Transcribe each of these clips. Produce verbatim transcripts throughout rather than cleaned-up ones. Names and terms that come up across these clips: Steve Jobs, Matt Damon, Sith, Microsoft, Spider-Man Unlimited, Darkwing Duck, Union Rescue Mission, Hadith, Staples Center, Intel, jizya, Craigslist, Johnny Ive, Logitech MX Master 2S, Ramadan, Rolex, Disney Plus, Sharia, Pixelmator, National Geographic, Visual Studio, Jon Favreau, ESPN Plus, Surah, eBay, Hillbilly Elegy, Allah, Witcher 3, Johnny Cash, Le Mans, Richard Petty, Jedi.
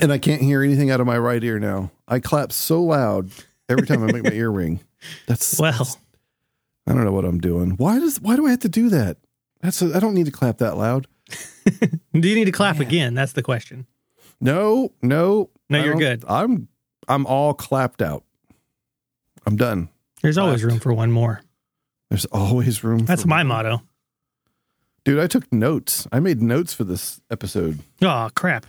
And I can't hear anything out of my right ear now. I clap so loud every time I make my ear ring. That's well. That's, I don't know what I'm doing. Why does why do I have to do that? That's a, I don't need to clap that loud. Do you need to clap Man. again? That's the question. No, no, no. I you're good. I'm I'm all clapped out. I'm done. There's clapped. always room for one more. There's always room. That's for my one. motto. Dude, I took notes. I made notes for this episode. Oh, crap.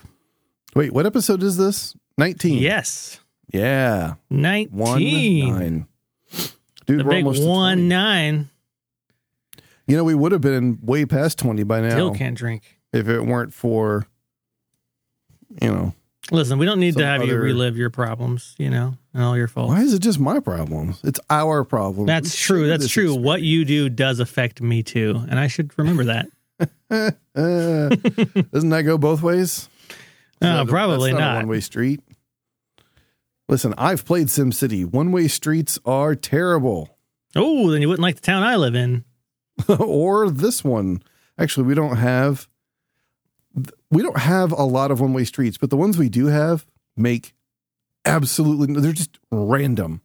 Wait, what episode is this? nineteen Yes. Yeah. nineteen one nine Dude, the we're big almost one nine. You know, we would have been way past twenty by now. Still can't drink. If it weren't for, you know. Listen, we don't need to have other... you relive your problems, you know, and all your faults. Why is it just my problems? It's our problem. That's we true. That's true. Experience. What you do does affect me too. And I should remember that. uh, doesn't that go both ways? No, not, probably not. not. One way street. Listen, I've played SimCity. One way streets are terrible. Oh, then you wouldn't like the town I live in, or this one. Actually, we don't have we don't have a lot of one way streets, but the ones we do have make absolutely no, they're just random.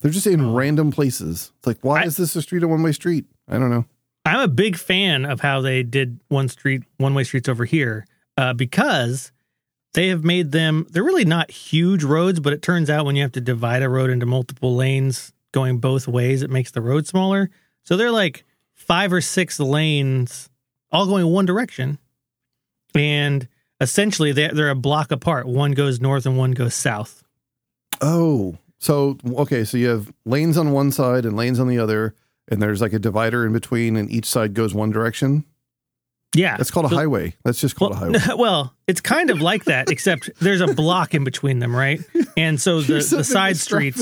They're just in oh. random places. It's like, why I, is this a street a one way street? I don't know. I'm a big fan of how they did one street one way streets over here uh, because. They have made them, they're really not huge roads, but it turns out when you have to divide a road into multiple lanes going both ways, it makes the road smaller. So they're like five or six lanes all going one direction. And essentially they're, they're a block apart. One goes north and one goes south. Oh, so, okay. So you have lanes on one side and lanes on the other, and there's like a divider in between and each side goes one direction. Yeah. That's called a so, highway. That's just called well, a highway. Well, it's kind of like that, except there's a block in between them, right? And so the, the side streets.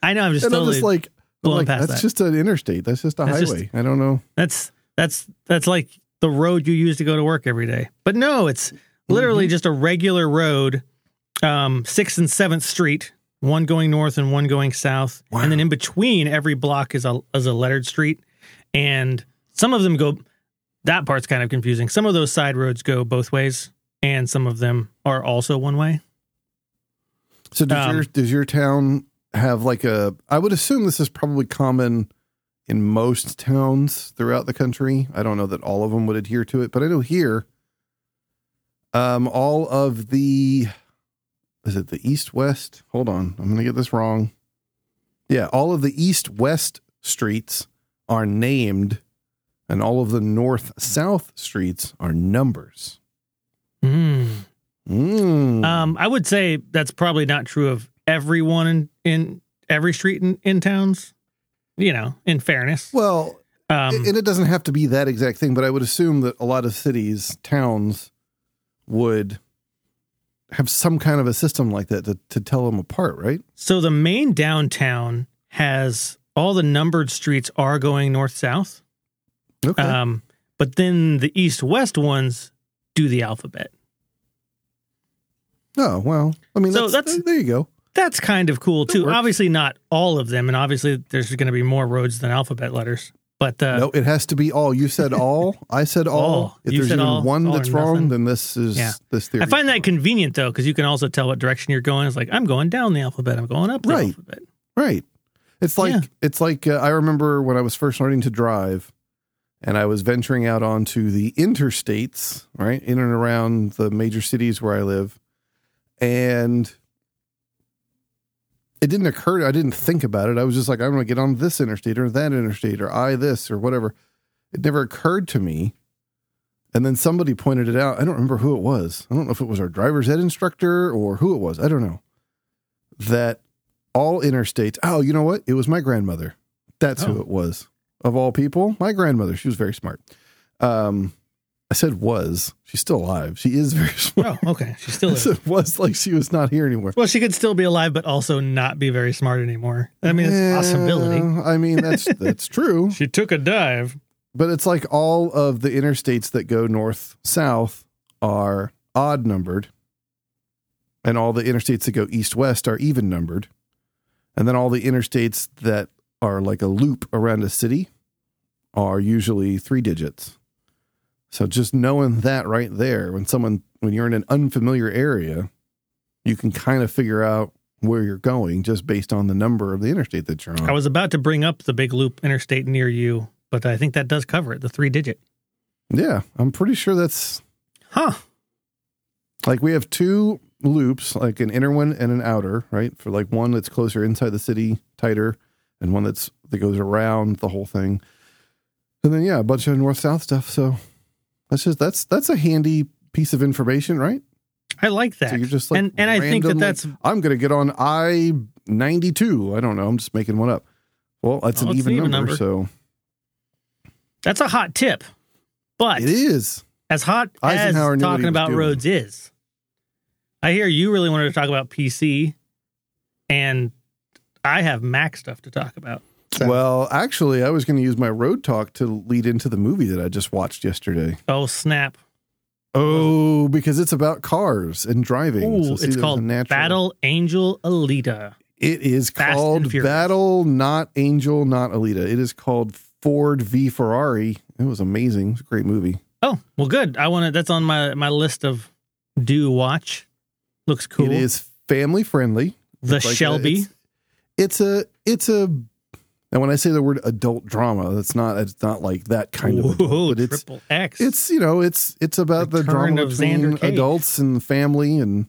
I know, I'm just and totally I'm just like, blowing like, past that's that. just an interstate. That's just a that's highway. Just, I don't know. That's that's that's like the road you use to go to work every day. But no, it's literally mm-hmm. just a regular road, um, sixth and seventh Street, one going north and one going south. Wow. And then in between every block is a is a lettered street. And some of them go... That part's kind of confusing. Some of those side roads go both ways, and some of them are also one way. So does, um, your, does your town have like a... I would assume this is probably common in most towns throughout the country. I don't know that all of them would adhere to it, but I know here, um, all of the... Is it the east-west? Hold on. I'm going to get this wrong. Yeah, all of the east-west streets are named... And all of the north-south streets are numbers. Mm. Mm. Um, I would say that's probably not true of everyone in, in every street in, in towns, you know, in fairness. Well, um, and it doesn't have to be that exact thing, but I would assume that a lot of cities, towns, would have some kind of a system like that to, to tell them apart, right? So the main downtown has all the numbered streets are going north-south. Okay. Um, but then the east-west ones do the alphabet. Oh, well, I mean, so that's, that's, there you go. That's kind of cool, too. Obviously not all of them, and obviously there's going to be more roads than alphabet letters. But uh, no, it has to be all. You said all. I said all. all. If you there's even all, one all that's wrong, nothing. then this is yeah. this theory. I find that wrong. convenient, though, because you can also tell what direction you're going. It's like, I'm going down the alphabet. I'm going up the right. alphabet. Right. It's like, yeah. it's like uh, I remember when I was first learning to drive, and I was venturing out onto the interstates, right, in and around the major cities where I live. And it didn't occur. I didn't think about it. I was just like, I'm going to get on this interstate or that interstate or I this or whatever. It never occurred to me. And then somebody pointed it out. I don't remember who it was. I don't know if it was our driver's ed instructor or who it was. I don't know. That all interstates. Oh, you know what? It was my grandmother. That's oh. who it was. Of all people, my grandmother, she was very smart. Um, I said was. She's still alive. She is very smart. Oh, okay. She still is. I said was like she was not here anymore. Well, she could still be alive, but also not be very smart anymore. I mean, it's a yeah, possibility. I mean, that's that's true. She took a dive. But it's like all of the interstates that go north-south are odd-numbered, and all the interstates that go east-west are even-numbered, and then all the interstates that are like a loop around a city are usually three digits. So just knowing that right there, when someone, when you're in an unfamiliar area, you can kind of figure out where you're going just based on the number of the interstate that you're on. I was about to bring up the Big Loop interstate near you, but I think that does cover it, the three digit. Yeah, I'm pretty sure that's... Huh. Like we have two loops, like an inner one and an outer, right? For like one that's closer inside the city, tighter, and one that's that goes around the whole thing. And then, yeah, a bunch of north-south stuff. So that's just that's that's a handy piece of information, right? I like that. So you're just like and, and I think that that's... I'm going to get on I ninety-two. I don't know. I'm just making one up. Well, that's oh, an, even an even number, number, so... That's a hot tip. But it is as hot as talking about roads is. I hear you really wanted to talk about P C, and I have Mac stuff to talk about. So. Well, actually, I was going to use my road talk to lead into the movie that I just watched yesterday. Oh, snap. Oh, because it's about cars and driving. Ooh, so it's called Battle Angel Alita. It is called Battle, not Angel, not Alita. It is called Ford v Ferrari. It was amazing. It was a great movie. Oh, well, good. I want to, that's on my, my list of do watch. Looks cool. It is family friendly. The like Shelby. A, it's, it's a, it's a, and when I say the word adult drama, that's not, it's not like that kind Ooh, of, adult, but it's, triple X. It's, you know, it's, it's about Return the drama of between adults and family. And,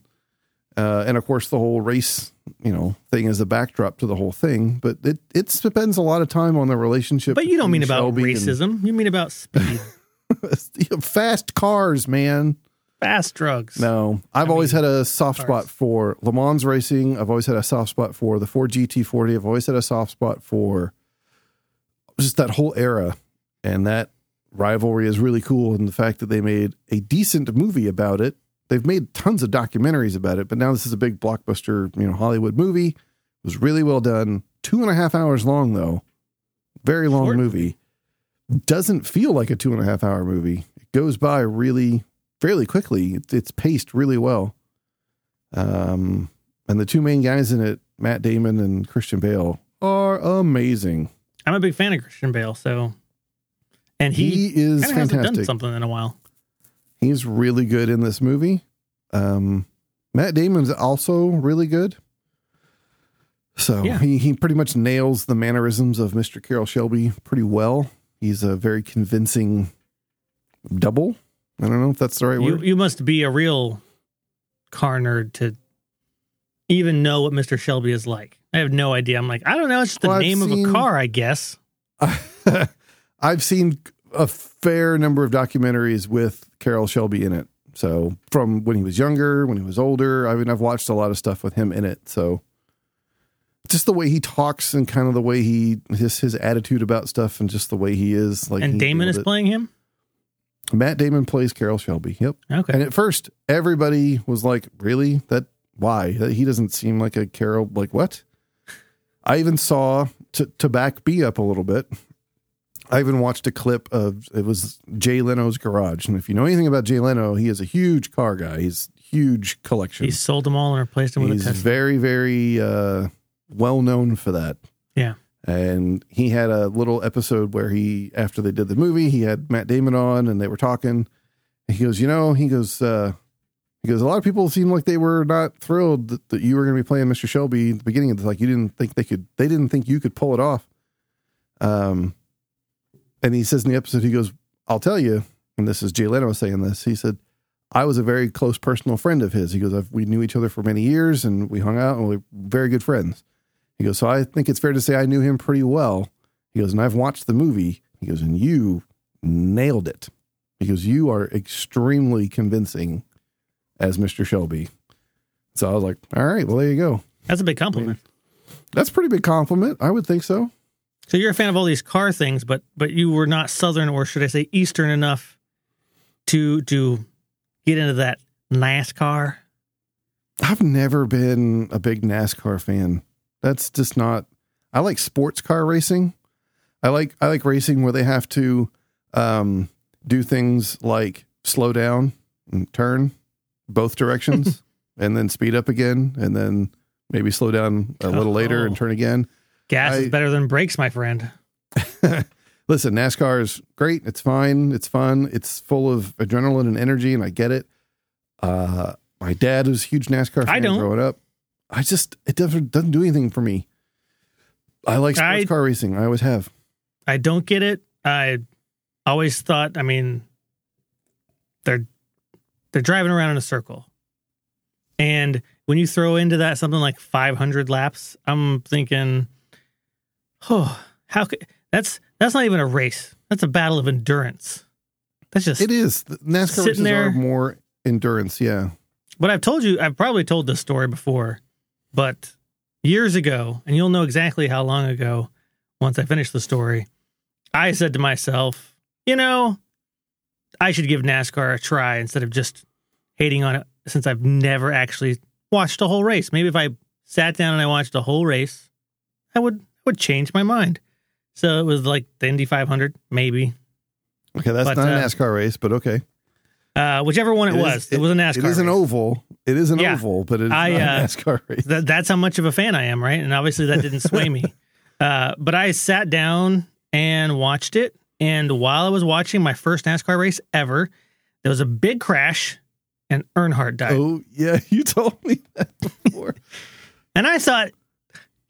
uh, and of course the whole race, you know, thing is the backdrop to the whole thing, but it, it spends a lot of time on the relationship. But you don't mean Shelby about racism. And, you mean about speed. Fast cars, man. Fast drugs. No, I've I always mean, had a soft cars. spot for Le Mans racing. I've always had a soft spot for the Ford G T forty. I've always had a soft spot for just that whole era. And that rivalry is really cool. And the fact that they made a decent movie about it. They've made tons of documentaries about it, but now this is a big blockbuster, you know, Hollywood movie. It was really well done. Two and a half hours long, though. Very long Short. movie. Doesn't feel like a two and a half hour movie. It goes by really fairly quickly. It, it's paced really well. Um, and the two main guys in it, Matt Damon and Christian Bale, are amazing. I'm a big fan of Christian Bale, so and he, he is fantastic. Hasn't done something in a while. He's really good in this movie. Um, Matt Damon's also really good. So yeah. he, he pretty much nails the mannerisms of Mister Carroll Shelby pretty well. He's a very convincing double. I don't know if that's the right you, word. You must be a real car nerd to even know what Mister Shelby is like. I have no idea. I'm like, I don't know. It's just the well, name seen, of a car, I guess. I've seen a fair number of documentaries with Carroll Shelby in it. So from when he was younger, when he was older, I mean, I've watched a lot of stuff with him in it. So just the way he talks and kind of the way he, his, his attitude about stuff and just the way he is. Like, and Damon is it. playing him? Matt Damon plays Carroll Shelby. Yep. Okay. And at first everybody was like, really? That why? He doesn't seem like a Carroll. Like what? I even saw to, to back B up a little bit. I even watched a clip of, it was Jay Leno's garage. And if you know anything about Jay Leno, he is a huge car guy. He's huge collection. He sold them all and replaced them with He's a Tesla. very, very uh, well known for that. Yeah. And he had a little episode where he, after they did the movie, he had Matt Damon on and they were talking. And he goes, you know, he goes, uh, he goes, a lot of people seemed like they were not thrilled that, that you were going to be playing Mister Shelby at the beginning. It's like, you didn't think they could, they didn't think you could pull it off. Um, And he says in the episode, he goes, I'll tell you, and this is Jay Leno saying this, he said, I was a very close personal friend of his. He goes, I've, we knew each other for many years, and we hung out, and we were very good friends. He goes, so I think it's fair to say I knew him pretty well. He goes, and I've watched the movie. He goes, and you nailed it. He goes, you are extremely convincing as Mister Shelby. So I was like, all right, well, there you go. That's a big compliment. I mean, that's a pretty big compliment. I would think so. So you're a fan of all these car things, but but you were not Southern, or should I say Eastern enough to to get into that NASCAR? I've never been a big NASCAR fan. That's just not... I like sports car racing. I like I like racing where they have to um, do things like slow down and turn both directions and then speed up again and then maybe slow down a little oh. later and turn again. Gas I, is better than brakes, my friend. listen, NASCAR is great. It's fine. It's fun. It's full of adrenaline and energy, and I get it. Uh, my dad was a huge NASCAR fan I don't. growing up. I just, it doesn't, doesn't do anything for me. I like sports I, car racing. I always have. I don't get it. I always thought, I mean, they're they're driving around in a circle. And when you throw into that something like five hundred laps, I'm thinking, oh, how could, that's that's not even a race. That's a battle of endurance. That's just it is. The NASCAR races there. Are more endurance, yeah. But I've told you, I've probably told this story before, but years ago, and you'll know exactly how long ago once I finish the story, I said to myself, you know, I should give NASCAR a try instead of just hating on it since I've never actually watched a whole race. Maybe if I sat down and I watched a whole race, I would would change my mind. So it was like the Indy five hundred, maybe. Okay, that's but, not uh, a NASCAR race, but okay. Uh, whichever one it, it was, is, it, it was a NASCAR. It is an race. oval. It is an yeah. oval, but it's not uh, a NASCAR race. Th- that's how much of a fan I am, right? And obviously that didn't sway me. Uh, but I sat down and watched it, and while I was watching my first NASCAR race ever, there was a big crash. And Earnhardt died. Oh, yeah, you told me that before. And I thought,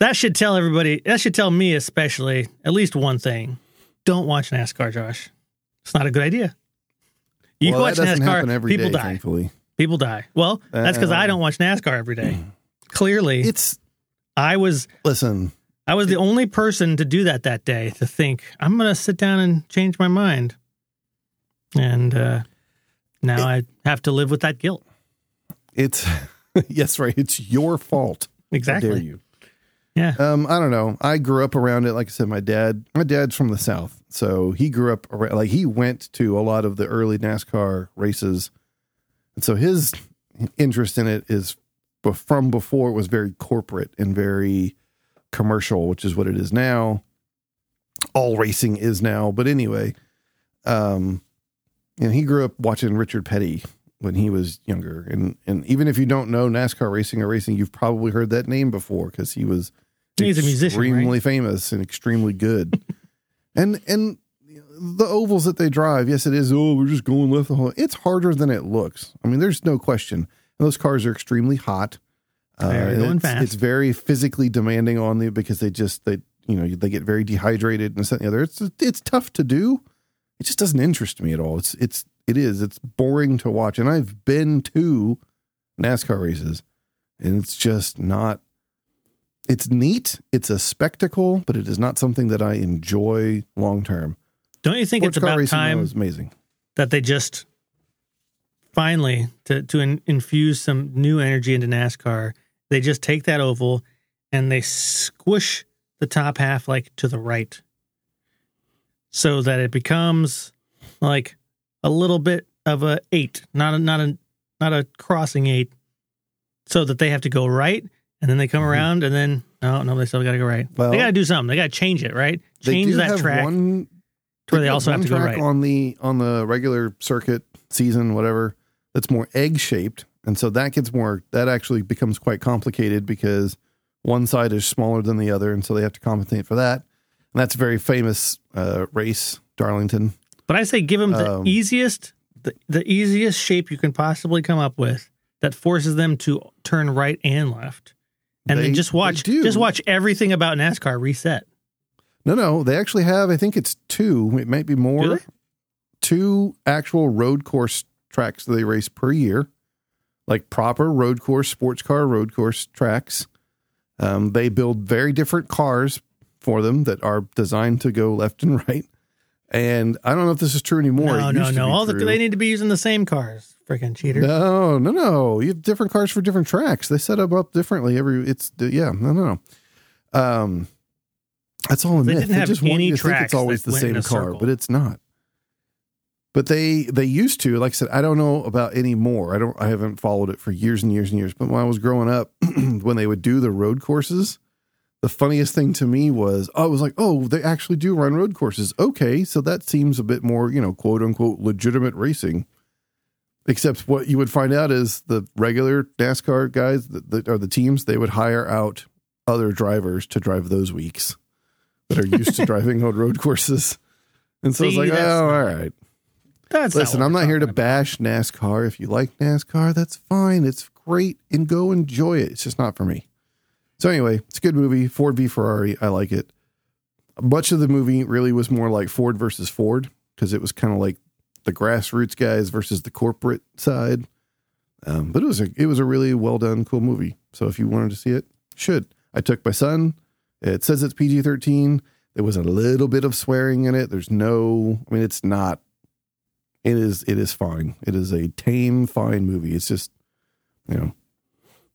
that should tell everybody, that should tell me especially, at least one thing. Don't watch NASCAR, Josh. It's not a good idea. You well, watch that doesn't NASCAR, happen every people day, die. Thankfully. People die. Well, that's because uh, I don't watch NASCAR every day. Clearly. It's. I was. Listen. I was it, the only person to do that that day, to think, I'm going to sit down and change my mind. And, uh. Now it, I have to live with that guilt. It's yes, right. It's your fault. Exactly. How dare you? Yeah. Um. I don't know. I grew up around it. Like I said, my dad. My dad's from the South, so he grew up around, like he went to a lot of the early NASCAR races, and so his interest in it is from before it was very corporate and very commercial, which is what it is now. All racing is now, but anyway, um. And he grew up watching Richard Petty when he was younger. And and even if you don't know NASCAR racing or racing, you've probably heard that name before because he was He's extremely a musician, right? famous and extremely good. and and the ovals that they drive, yes, it is. Oh, we're just going left the whole. It's harder than it looks. I mean, there's no question. And those cars are extremely hot. They're uh, going it's, fast. It's very physically demanding on them because they just they you know they get very dehydrated and something other. It's it's tough to do. It just doesn't interest me at all. It's, it's, it is, it's boring to watch. And I've been to NASCAR races and it's just not, it's neat. It's a spectacle, but it is not something that I enjoy long-term. Don't you think Sports it's about time was amazing. That they just finally to, to in, infuse some new energy into NASCAR. They just take that oval and they squish the top half, like to the right. So that it becomes like a little bit of a eight, not a not a not a crossing eight. So that they have to go right, and then they come mm-hmm. around, and then no, no, they still got to go right. Well, they got to do something. They got to change it, right? Change that track one, to where they, they also have to go right on the on the regular circuit season, whatever. That's more egg shaped, and so that gets more. That actually becomes quite complicated because one side is smaller than the other, and so they have to compensate for that. And that's a very famous uh, race, Darlington. But I say give them the um, easiest, the, the easiest shape you can possibly come up with that forces them to turn right and left, and they, then just watch, just watch everything about NASCAR reset. No, no, they actually have. I think it's two. It might be more. Two actual road course tracks that they race per year, like proper road course, sports car road course tracks. Um, they build very different cars for them that are designed to go left and right. And I don't know if this is true anymore. No, no, no. All the, they need to be using the same cars. Freaking cheaters. No, no, no. You have different cars for different tracks. They set them up differently. Every it's yeah, no, no, no. Um, that's all a myth. They didn't have just any tracks. I think it's always the same car, but it's not. But they they used to, like I said, I don't know about anymore. I don't. I haven't followed it for years and years and years. But when I was growing up, when they would do the road courses. The funniest thing to me was I was like, oh, they actually do run road courses. Okay, so that seems a bit more, you know, quote unquote, legitimate racing. Except what you would find out is the regular NASCAR guys that, that are the teams, they would hire out other drivers to drive those weeks that are used to driving on road courses. And so See, I was like, oh, all right. That's Listen, I'm not here to about. bash NASCAR. If you like NASCAR, that's fine. It's great, and go enjoy it. It's just not for me. So anyway, it's a good movie. Ford v Ferrari. I like it. Much of the movie really was more like Ford versus Ford, because it was kind of like the grassroots guys versus the corporate side. Um, but it was a, it was a really well done, cool movie. So if you wanted to see it, should. I took my son. It says it's P G thirteen. There was a little bit of swearing in it. There's no, I mean, it's not, it is, it is fine. It is a tame, fine movie. It's just, you know,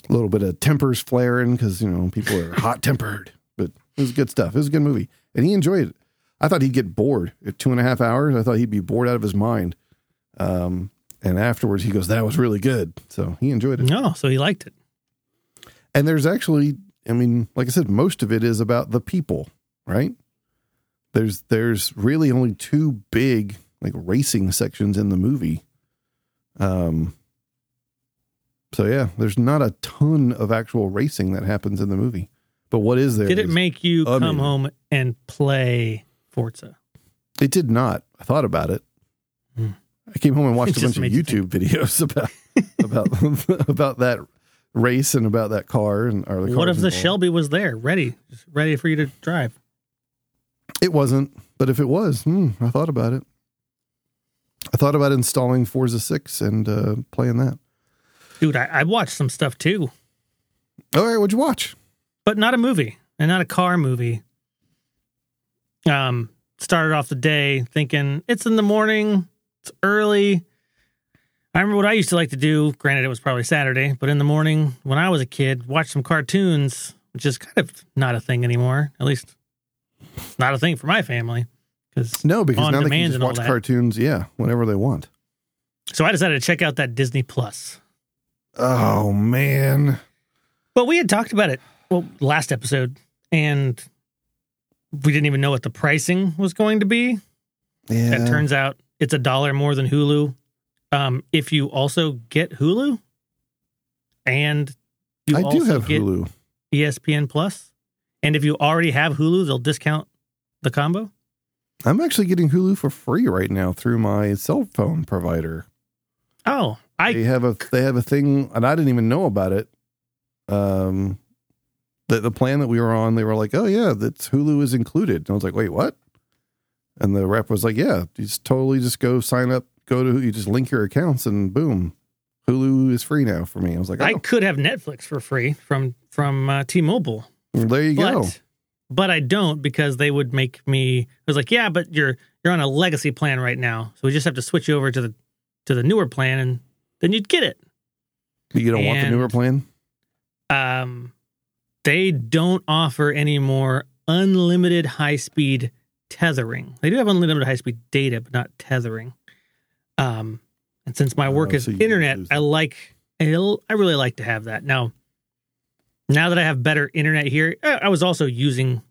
a little bit of tempers flaring because, you know, people are hot tempered, but it was good stuff. It was a good movie and he enjoyed it. I thought he'd get bored at two and a half hours. I thought he'd be bored out of his mind. Um, and afterwards he goes, that was really good. So he enjoyed it. No, so he liked it. And there's actually, I mean, like I said, most of it is about the people, right? There's, there's really only two big like racing sections in the movie. Um, So, yeah, there's not a ton of actual racing that happens in the movie. But what is there? Did it make you amazing. come home and play Forza? It did not. I thought about it. Mm. I came home and watched it a bunch of YouTube videos about about about that race and about that car. And or the What if the involved. Shelby was there, ready, just ready for you to drive? It wasn't. But if it was, hmm, I thought about it. I thought about installing Forza six and uh, playing that. Dude, I, I watched some stuff too. All right, what'd you watch? But not a movie, and not a car movie. Um, started off the day thinking it's in the morning, it's early. I remember what I used to like to do. Granted, it was probably Saturday, but in the morning when I was a kid, watch some cartoons, which is kind of not a thing anymore. At least, it's not a thing for my family. Cause no, because now they can just watch cartoons, yeah, whenever they want. So I decided to check out that Disney Plus. Oh, man. But we had talked about it well last episode, and we didn't even know what the pricing was going to be. Yeah. It turns out it's a dollar more than Hulu. Um, if you also get Hulu, and you I also do have get Hulu. E S P N Plus, and if you already have Hulu, they'll discount the combo. I'm actually getting Hulu for free right now through my cell phone provider. Oh, I, they have a they have a thing, and I didn't even know about it. Um, the the plan that we were on, they were like, "Oh yeah, that's Hulu is included." And I was like, "Wait, what?" And the rep was like, "Yeah, you just totally just go sign up, go to you just link your accounts, and boom, Hulu is free now for me." I was like, oh. "I could have Netflix for free from from uh, T-Mobile." There you but, go. But I don't because they would make me. I was like, "Yeah, but you're you're on a legacy plan right now, so we just have to switch you over to the to the newer plan and." Then you'd get it. You don't and, want the newer plan? Um, they don't offer any more unlimited high-speed tethering. They do have unlimited high-speed data, but not tethering. Um, and since my work oh, is so internet, I like I really like to have that. Now, now that I have better internet here, I was also using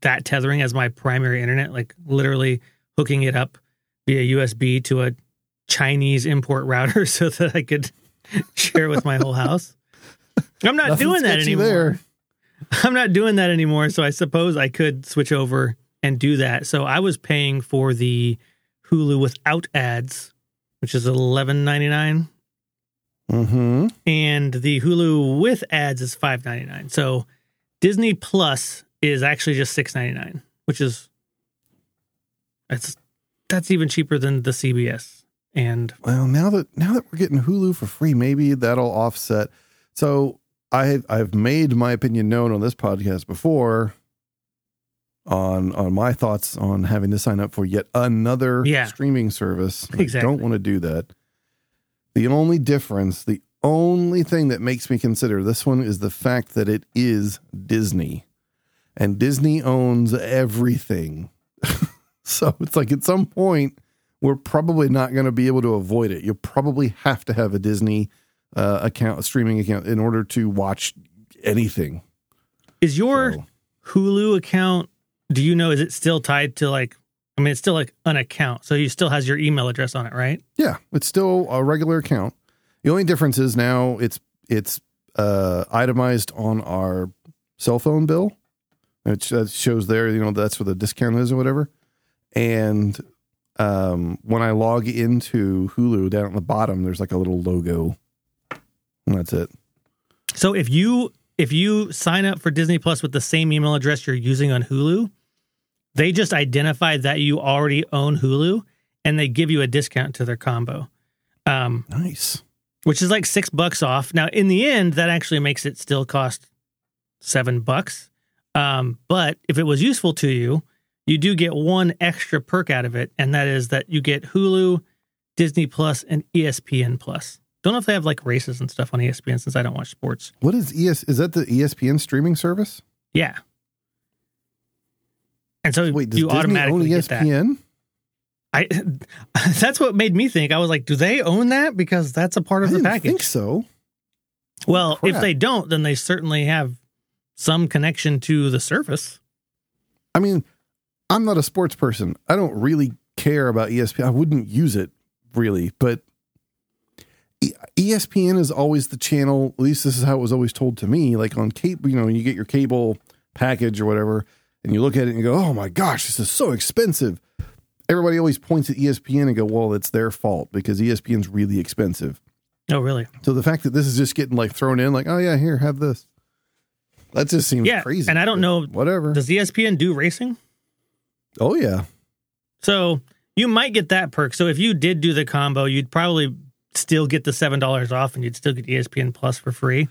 that tethering as my primary internet, like literally hooking it up via U S B to a Chinese import router so that I could share with my whole house. I'm not Nothing's doing that anymore. There. I'm not doing that anymore. So I suppose I could switch over and do that. So I was paying for the Hulu without ads, which is eleven ninety-nine. Mm-hmm. And the Hulu with ads is five ninety-nine. So Disney Plus is actually just six ninety-nine, which is that's that's even cheaper than the C B S. And well, now that now that we're getting Hulu for free, maybe that'll offset. So I I've made my opinion known on this podcast before on on my thoughts on having to sign up for yet another yeah. streaming service. Exactly. I don't want to do that. The only difference, the only thing that makes me consider this one is the fact that it is Disney. And Disney owns everything. So it's like at some point we're probably not going to be able to avoid it. You'll probably have to have a Disney uh, account, a streaming account, in order to watch anything. Is your so. Hulu account, do you know, is it still tied to like, I mean, it's still like an account. So you still has your email address on it, right? Yeah. It's still a regular account. The only difference is now it's, it's uh, itemized on our cell phone bill. It shows there, you know, that's where the discount is or whatever. And um, when I log into Hulu, down at the bottom, there's like a little logo. And that's it. So if you if you sign up for Disney Plus with the same email address you're using on Hulu, they just identify that you already own Hulu, and they give you a discount to their combo. Um, nice. Which is like six bucks off. Now, in the end, that actually makes it still cost seven bucks. Um, but if it was useful to you, you do get one extra perk out of it, and that is that you get Hulu, Disney Plus, and E S P N Plus. Don't know if they have like races and stuff on E S P N since I don't watch sports. What is E S? Is that the E S P N streaming service? Yeah. And so wait, does you Disney automatically own E S P N? Get that. I that's what made me think. I was like, do they own that? Because that's a part of I the didn't package. I think so. Well, crap. If they don't, then they certainly have some connection to the service. I mean, I'm not a sports person. I don't really care about E S P N. I wouldn't use it really, but E S P N is always the channel. At least this is how it was always told to me. Like on cable, you know, when you get your cable package or whatever, and you look at it and you go, oh my gosh, this is so expensive. Everybody always points at E S P N and go, well, it's their fault because E S P N's really expensive. Oh, really? So the fact that this is just getting like thrown in like, oh yeah, here, have this. That just seems yeah, crazy. And I don't know. Whatever. Does E S P N do racing? Oh yeah. So you might get that perk. So if you did do the combo, you'd probably still get the seven dollars off and you'd still get E S P N Plus for free.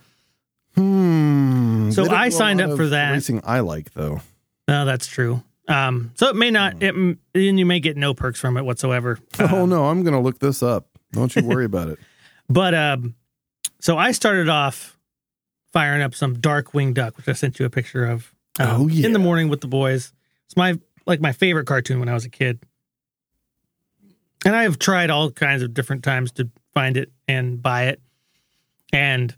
Hmm. So I signed up for that. Racing I like though. No, that's true. Um, so it may not, it, and you may get no perks from it whatsoever. Uh, oh no, I'm going to look this up. Don't you worry about it. But, um, so I started off firing up some Darkwing Duck, which I sent you a picture of um, oh, yeah. in the morning with the boys. It's my, like my favorite cartoon when I was a kid. And I have tried all kinds of different times to find it and buy it. And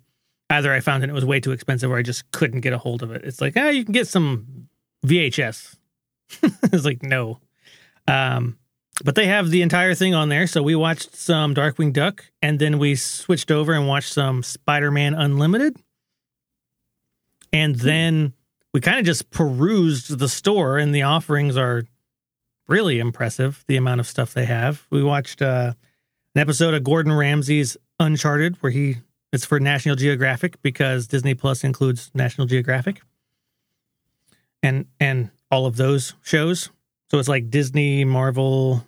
either I found it, it was way too expensive or I just couldn't get a hold of it. It's like, ah, oh, you can get some V H S. It's like, no. Um, but they have the entire thing on there. So we watched some Darkwing Duck, and then we switched over and watched some Spider-Man Unlimited. And then we kind of just perused the store, and the offerings are really impressive, the amount of stuff they have. We watched uh, an episode of Gordon Ramsay's Uncharted, where he it's for National Geographic, because Disney Plus includes National Geographic. And and... all of those shows. So it's like Disney, Marvel,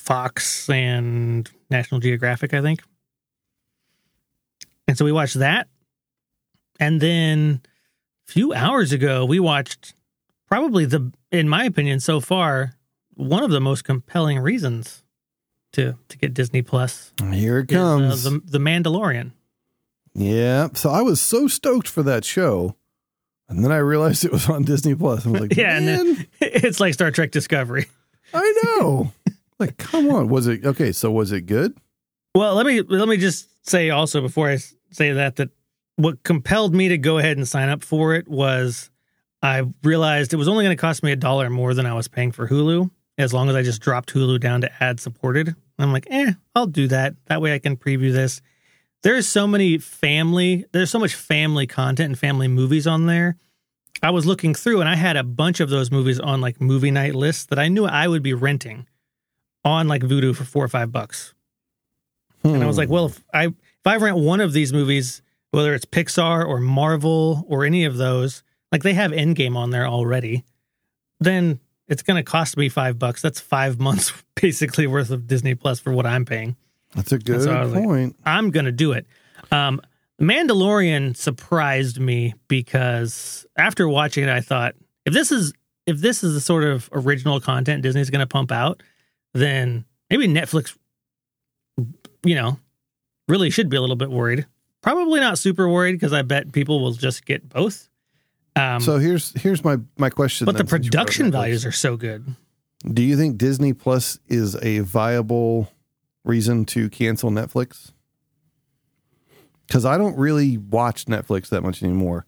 Fox, and National Geographic, I think. And so we watched that. And then a few hours ago, we watched probably the, in my opinion, so far, one of the most compelling reasons to, to get Disney Plus. Here it comes. Is, uh, the, the Mandalorian. Yeah. So I was so stoked for that show. And then I realized it was on Disney Plus. I was like, yeah, man. It's like Star Trek Discovery. I know. Like, come on. Was it okay? So was it good? Well, let me let me just say also before I say that that what compelled me to go ahead and sign up for it was I realized it was only going to cost me a dollar more than I was paying for Hulu, as long as I just dropped Hulu down to ad supported. I'm like, eh, I'll do that. That way I can preview this. There's so many family, there's so much family content and family movies on there. I was looking through and I had a bunch of those movies on like movie night lists that I knew I would be renting on like Vudu for four or five bucks. Hmm. And I was like, well, if I, if I rent one of these movies, whether it's Pixar or Marvel or any of those, like they have Endgame on there already, then it's going to cost me five bucks. That's five months basically worth of Disney Plus for what I'm paying. That's a good so point. Like, I'm going to do it. Um, Mandalorian surprised me because after watching it, I thought, if this is if this is the sort of original content Disney's going to pump out, then maybe Netflix, you know, really should be a little bit worried. Probably not super worried because I bet people will just get both. Um, so here's here's my, my question. But the production values are so good. Do you think Disney Plus is a viable reason to cancel Netflix? Because I don't really watch Netflix that much anymore.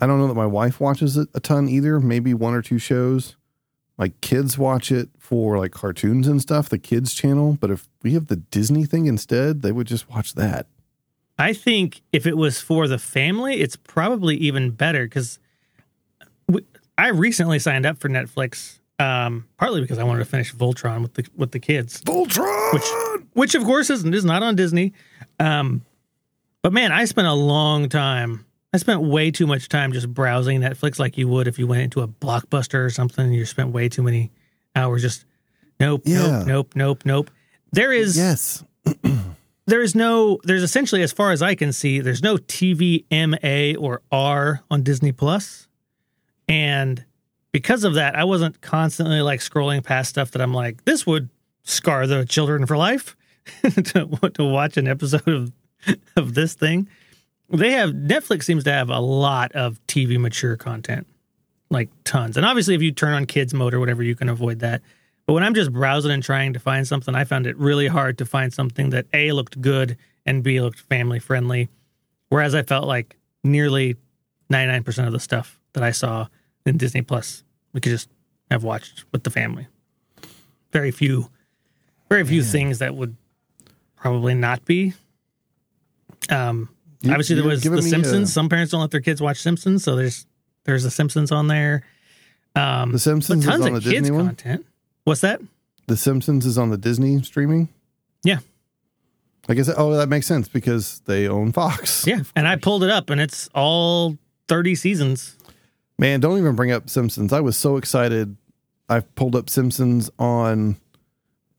I don't know that my wife watches it a ton either. Maybe one or two shows. My kids watch it for like cartoons and stuff, the kids channel. But if we have the Disney thing instead, they would just watch that. I think if it was for the family, it's probably even better because I recently signed up for Netflix Um, partly because I wanted to finish Voltron with the with the kids. Voltron, which, which of course isn't is not on Disney. Um, but man, I spent a long time. I spent way too much time just browsing Netflix, like you would if you went into a Blockbuster or something. And you spent way too many hours just nope, yeah. nope, nope, nope, nope. There is yes, there is no there's essentially, as far as I can see, there's no T V M A or R on Disney Plus, and because of that, I wasn't constantly like scrolling past stuff that I'm like, this would scar the children for life to, to watch an episode of, of this thing. They have Netflix seems to have a lot of T V mature content, like tons. And obviously, if you turn on kids mode or whatever, you can avoid that. But when I'm just browsing and trying to find something, I found it really hard to find something that A, looked good and B, looked family friendly. Whereas I felt like nearly ninety-nine percent of the stuff that I saw in Disney Plus, we could just have watched with the family. Very few, very few Man. things that would probably not be. Um, you, obviously, there was The Simpsons. A... Some parents don't let their kids watch Simpsons, so there's there's The Simpsons on there. Um, The Simpsons tons is on of the kids Disney one? Content. What's that? The Simpsons is on the Disney streaming? Yeah. I guess, oh, that makes sense because they own Fox. Yeah, and I pulled it up, and it's all thirty seasons. Man, don't even bring up Simpsons. I was so excited. I pulled up Simpsons on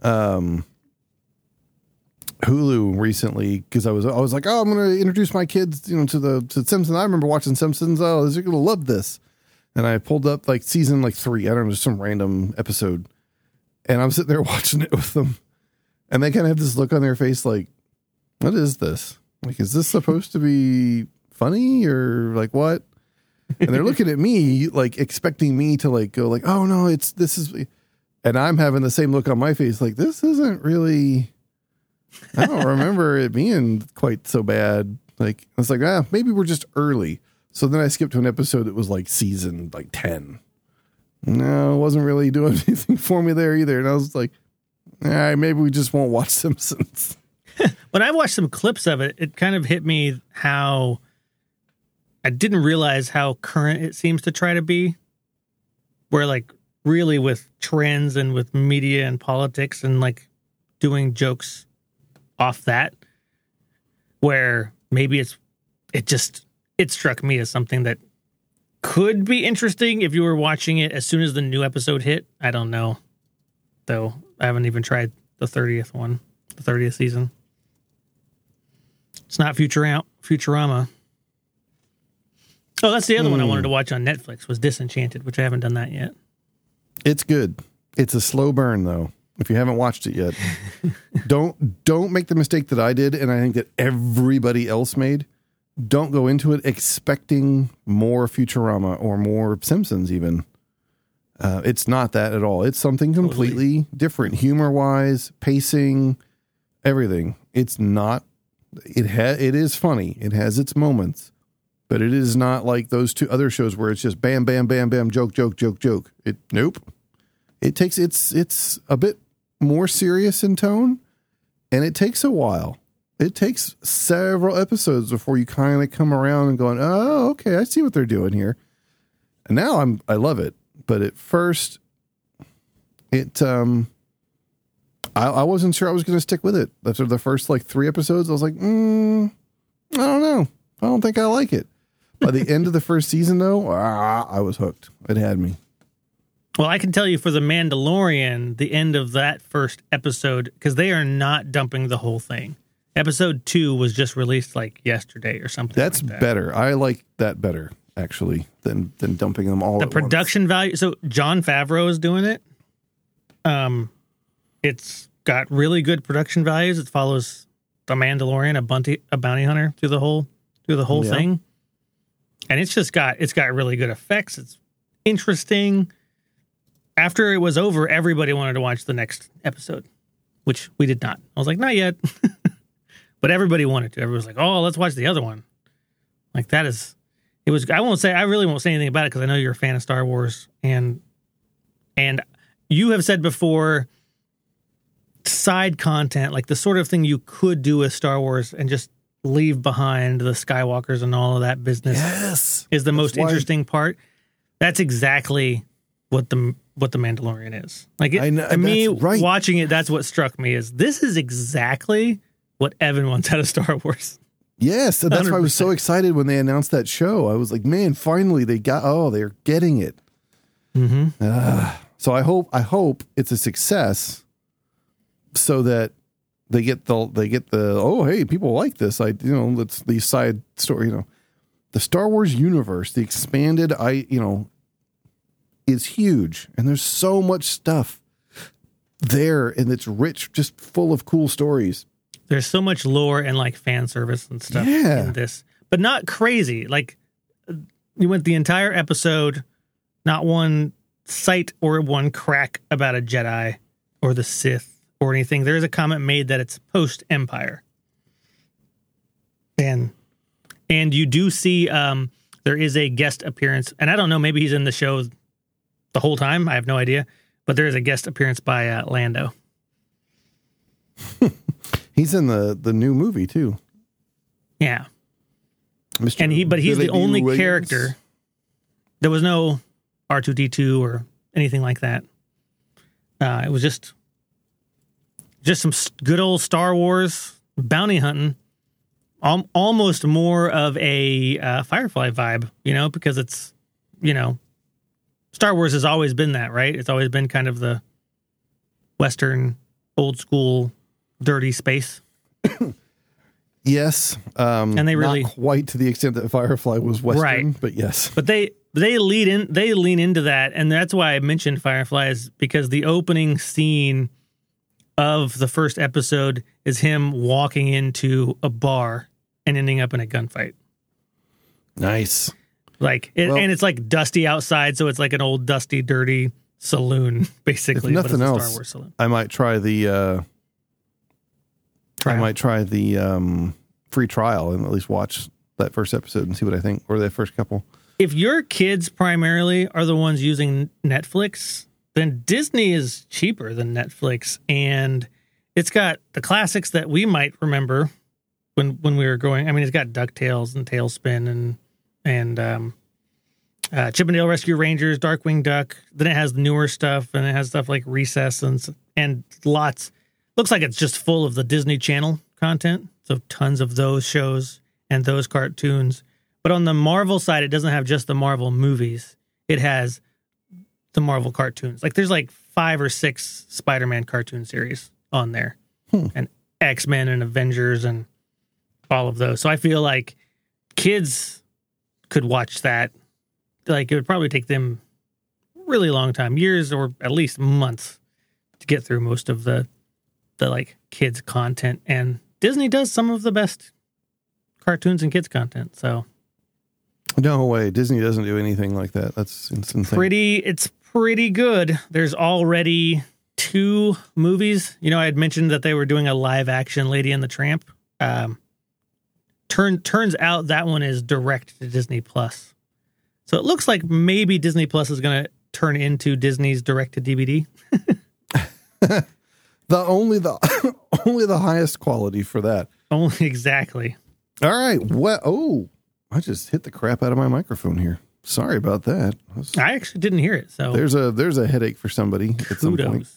um, Hulu recently because I was I was like, oh, I'm going to introduce my kids, you know, to the to Simpsons. I remember watching Simpsons. Oh, they're going to love this. And I pulled up like season like three. I don't know, just some random episode. And I'm sitting there watching it with them, and they kind of have this look on their face like, what is this? Like, is this supposed to be funny or like what? And they're looking at me, like expecting me to like go like, oh no, it's, this is, and I'm having the same look on my face. Like, this isn't really, I don't remember it being quite so bad. Like, I was like, ah, maybe we're just early. So then I skipped to an episode that was like season like ten. No, it wasn't really doing anything for me there either. And I was like, all right, maybe we just won't watch Simpsons. When I watched some clips of it, it kind of hit me how I didn't realize how current it seems to try to be, where like really with trends and with media and politics and like doing jokes off that, where maybe it's, it just, it struck me as something that could be interesting if you were watching it as soon as the new episode hit. I don't know though. I haven't even tried the thirtieth one, the thirtieth season. It's not Futurama. Futurama. Oh, that's the other mm. one I wanted to watch on Netflix was Disenchanted, which I haven't done that yet. It's good. It's a slow burn, though, if you haven't watched it yet. don't don't make the mistake that I did, and I think that everybody else made. Don't go into it expecting more Futurama or more Simpsons, even. Uh, it's not that at all. It's something completely totally. different, humor-wise, pacing, everything. It's not... It ha- It is funny. It has its moments. But it is not like those two other shows where it's just bam, bam, bam, bam, joke, joke, joke, joke. It nope. It takes it's it's a bit more serious in tone, and it takes a while. It takes several episodes before you kind of come around and going, oh, okay, I see what they're doing here. And now I'm I love it, but at first, it um, I, I wasn't sure I was going to stick with it. After the first like three episodes, I was like, mm, I don't know, I don't think I like it. By the end of the first season, though, ah, I was hooked. It had me. Well, I can tell you for The Mandalorian, the end of that first episode, because they are not dumping the whole thing. Episode two was just released like yesterday or something. That's like that. better. I like that better, actually, than than dumping them all the at once. The production value. So Jon Favreau is doing it. Um, It's got really good production values. It follows The Mandalorian, a bounty, a bounty hunter, through the whole through the whole yeah. thing. And it's just got, it's got really good effects. It's interesting. After it was over, everybody wanted to watch the next episode, which we did not. I was like, not yet. But everybody wanted to. Everybody was like, oh, let's watch the other one. Like that is, it was, I won't say, I really won't say anything about it because I know you're a fan of Star Wars. And, and you have said before, side content, like the sort of thing you could do with Star Wars and just leave behind the Skywalkers and all of that business yes, is the most interesting part. That's exactly what the what the Mandalorian is. Like it, I know, to me, right. watching it, that's what struck me is this is exactly what Evan wants out of Star Wars. Yes, so that's one hundred percent. Why I was so excited when they announced that show. I was like, man, finally they got. Oh, they're getting it. Mm-hmm. Uh, so I hope I hope it's a success, so that they get the they get the oh hey people like this I you know let's the side story you know the Star Wars universe the expanded I you know is huge and there's so much stuff there and it's rich just full of cool stories. There's so much lore and like fan service and stuff yeah. in this, but not crazy. Like you went the entire episode, not one sight or one crack about a Jedi or the Sith or anything. There is a comment made that it's post Empire, and and you do see um, there is a guest appearance, and I don't know, maybe he's in the show the whole time. I have no idea, but there is a guest appearance by uh, Lando. He's in the, the new movie too. Yeah. Mister And he but he's Billy the only Williams. Character. There was no R two D two or anything like that. Uh, it was just just some good old Star Wars bounty hunting. Al- almost more of a uh, Firefly vibe, you know, because it's, you know, Star Wars has always been that, right? It's always been kind of the Western old school dirty space. Yes. Um, and they really not quite to the extent that Firefly was Western, right. But yes. But they they lead in they lean into that, and that's why I mentioned Firefly is because the opening scene of the first episode is him walking into a bar and ending up in a gunfight. Nice. Like it, well, and it's like dusty outside, so it's like an old dusty dirty saloon basically, if nothing but it's else, a Star Wars saloon. I might try the uh Trial. I might try the um, free trial and at least watch that first episode and see what I think, or that first couple. If your kids primarily are the ones using Netflix, then Disney is cheaper than Netflix, and it's got the classics that we might remember when when we were growing. I mean, it's got DuckTales and Tailspin and and um, uh, Chip and Dale Rescue Rangers, Darkwing Duck. Then it has newer stuff, and it has stuff like Recess and and lots. Looks like it's just full of the Disney Channel content, so tons of those shows and those cartoons. But on the Marvel side, it doesn't have just the Marvel movies. It has the Marvel cartoons. Like, there's like five or six Spider-Man cartoon series on there. Hmm. And X-Men and Avengers and all of those. So I feel like kids could watch that. Like, it would probably take them a really long time, years or at least months, to get through most of the the like kids content, and Disney does some of the best cartoons and kids content. So no way. Disney doesn't do anything like that. That's insane. Pretty. It's pretty good. There's already two movies. You know, I had mentioned that they were doing a live action Lady and the Tramp. Um, turn, turns out that one is direct to Disney Plus. So it looks like maybe Disney Plus is going to turn into Disney's direct to D V D. The only the only the highest quality for that. Only exactly. All right. Well, oh, I just hit the crap out of my microphone here. Sorry about that. I, was, I actually didn't hear it. So there's a there's a headache for somebody Kudos. At some point.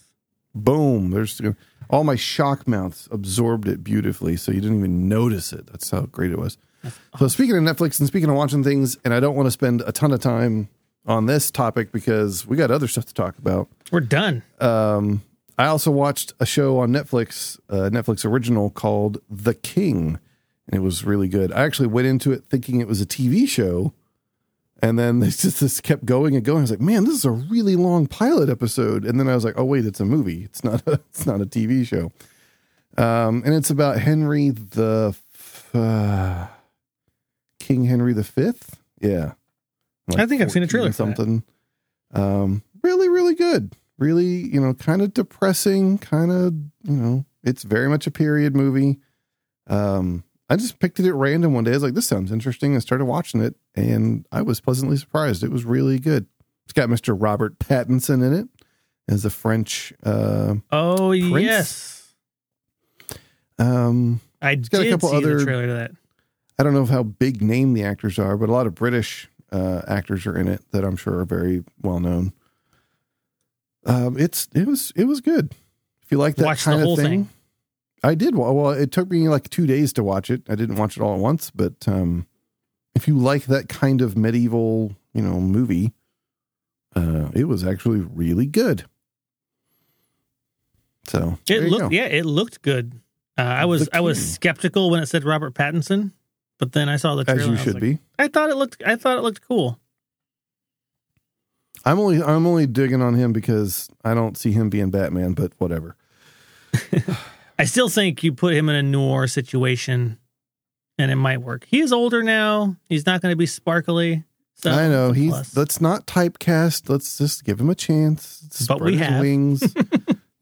Boom. There's all my shock mounts absorbed it beautifully, so you didn't even notice it. That's how great it was. That's awesome. So speaking of Netflix and speaking of watching things, and I don't want to spend a ton of time on this topic because we got other stuff to talk about. We're done. Um. I also watched a show on Netflix, a Netflix original called The King, and it was really good. I actually went into it thinking it was a T V show, and then this just this kept going and going. I was like, man, this is a really long pilot episode. And then I was like, oh, wait, it's a movie. It's not a, it's not a T V show. Um, and it's about Henry the... F- uh, King Henry the Fifth? Yeah. Like I think I've seen a trailer or something. Um, really, really good. Really, you know, kind of depressing, kind of, you know, it's very much a period movie. Um, I just picked it at random one day. I was like, this sounds interesting. I started watching it, and I was pleasantly surprised. It was really good. It's got Mister Robert Pattinson in it as a French uh, oh, prince. Yes. Um, I did got a couple see other, the trailer to that. I don't know how big name the actors are, but a lot of British uh, actors are in it that I'm sure are very well known. um, it's it was it was good. If you like that watch kind the whole of thing, thing, I did. Well, it took me like two days to watch it. I didn't watch it all at once, but um, if you like that kind of medieval, you know, movie, uh, it was actually really good. So it looked, yeah, it looked good. Uh, I was I was skeptical when it said Robert Pattinson, but then I saw the trailer. As you should like, be. I thought it looked. I thought it looked cool. I'm only I'm only digging on him because I don't see him being Batman, but whatever. I still think you put him in a noir situation, and it might work. He is older now. He's not going to be sparkly. So I know he's. Plus. Let's not typecast. Let's just give him a chance. But we have wings.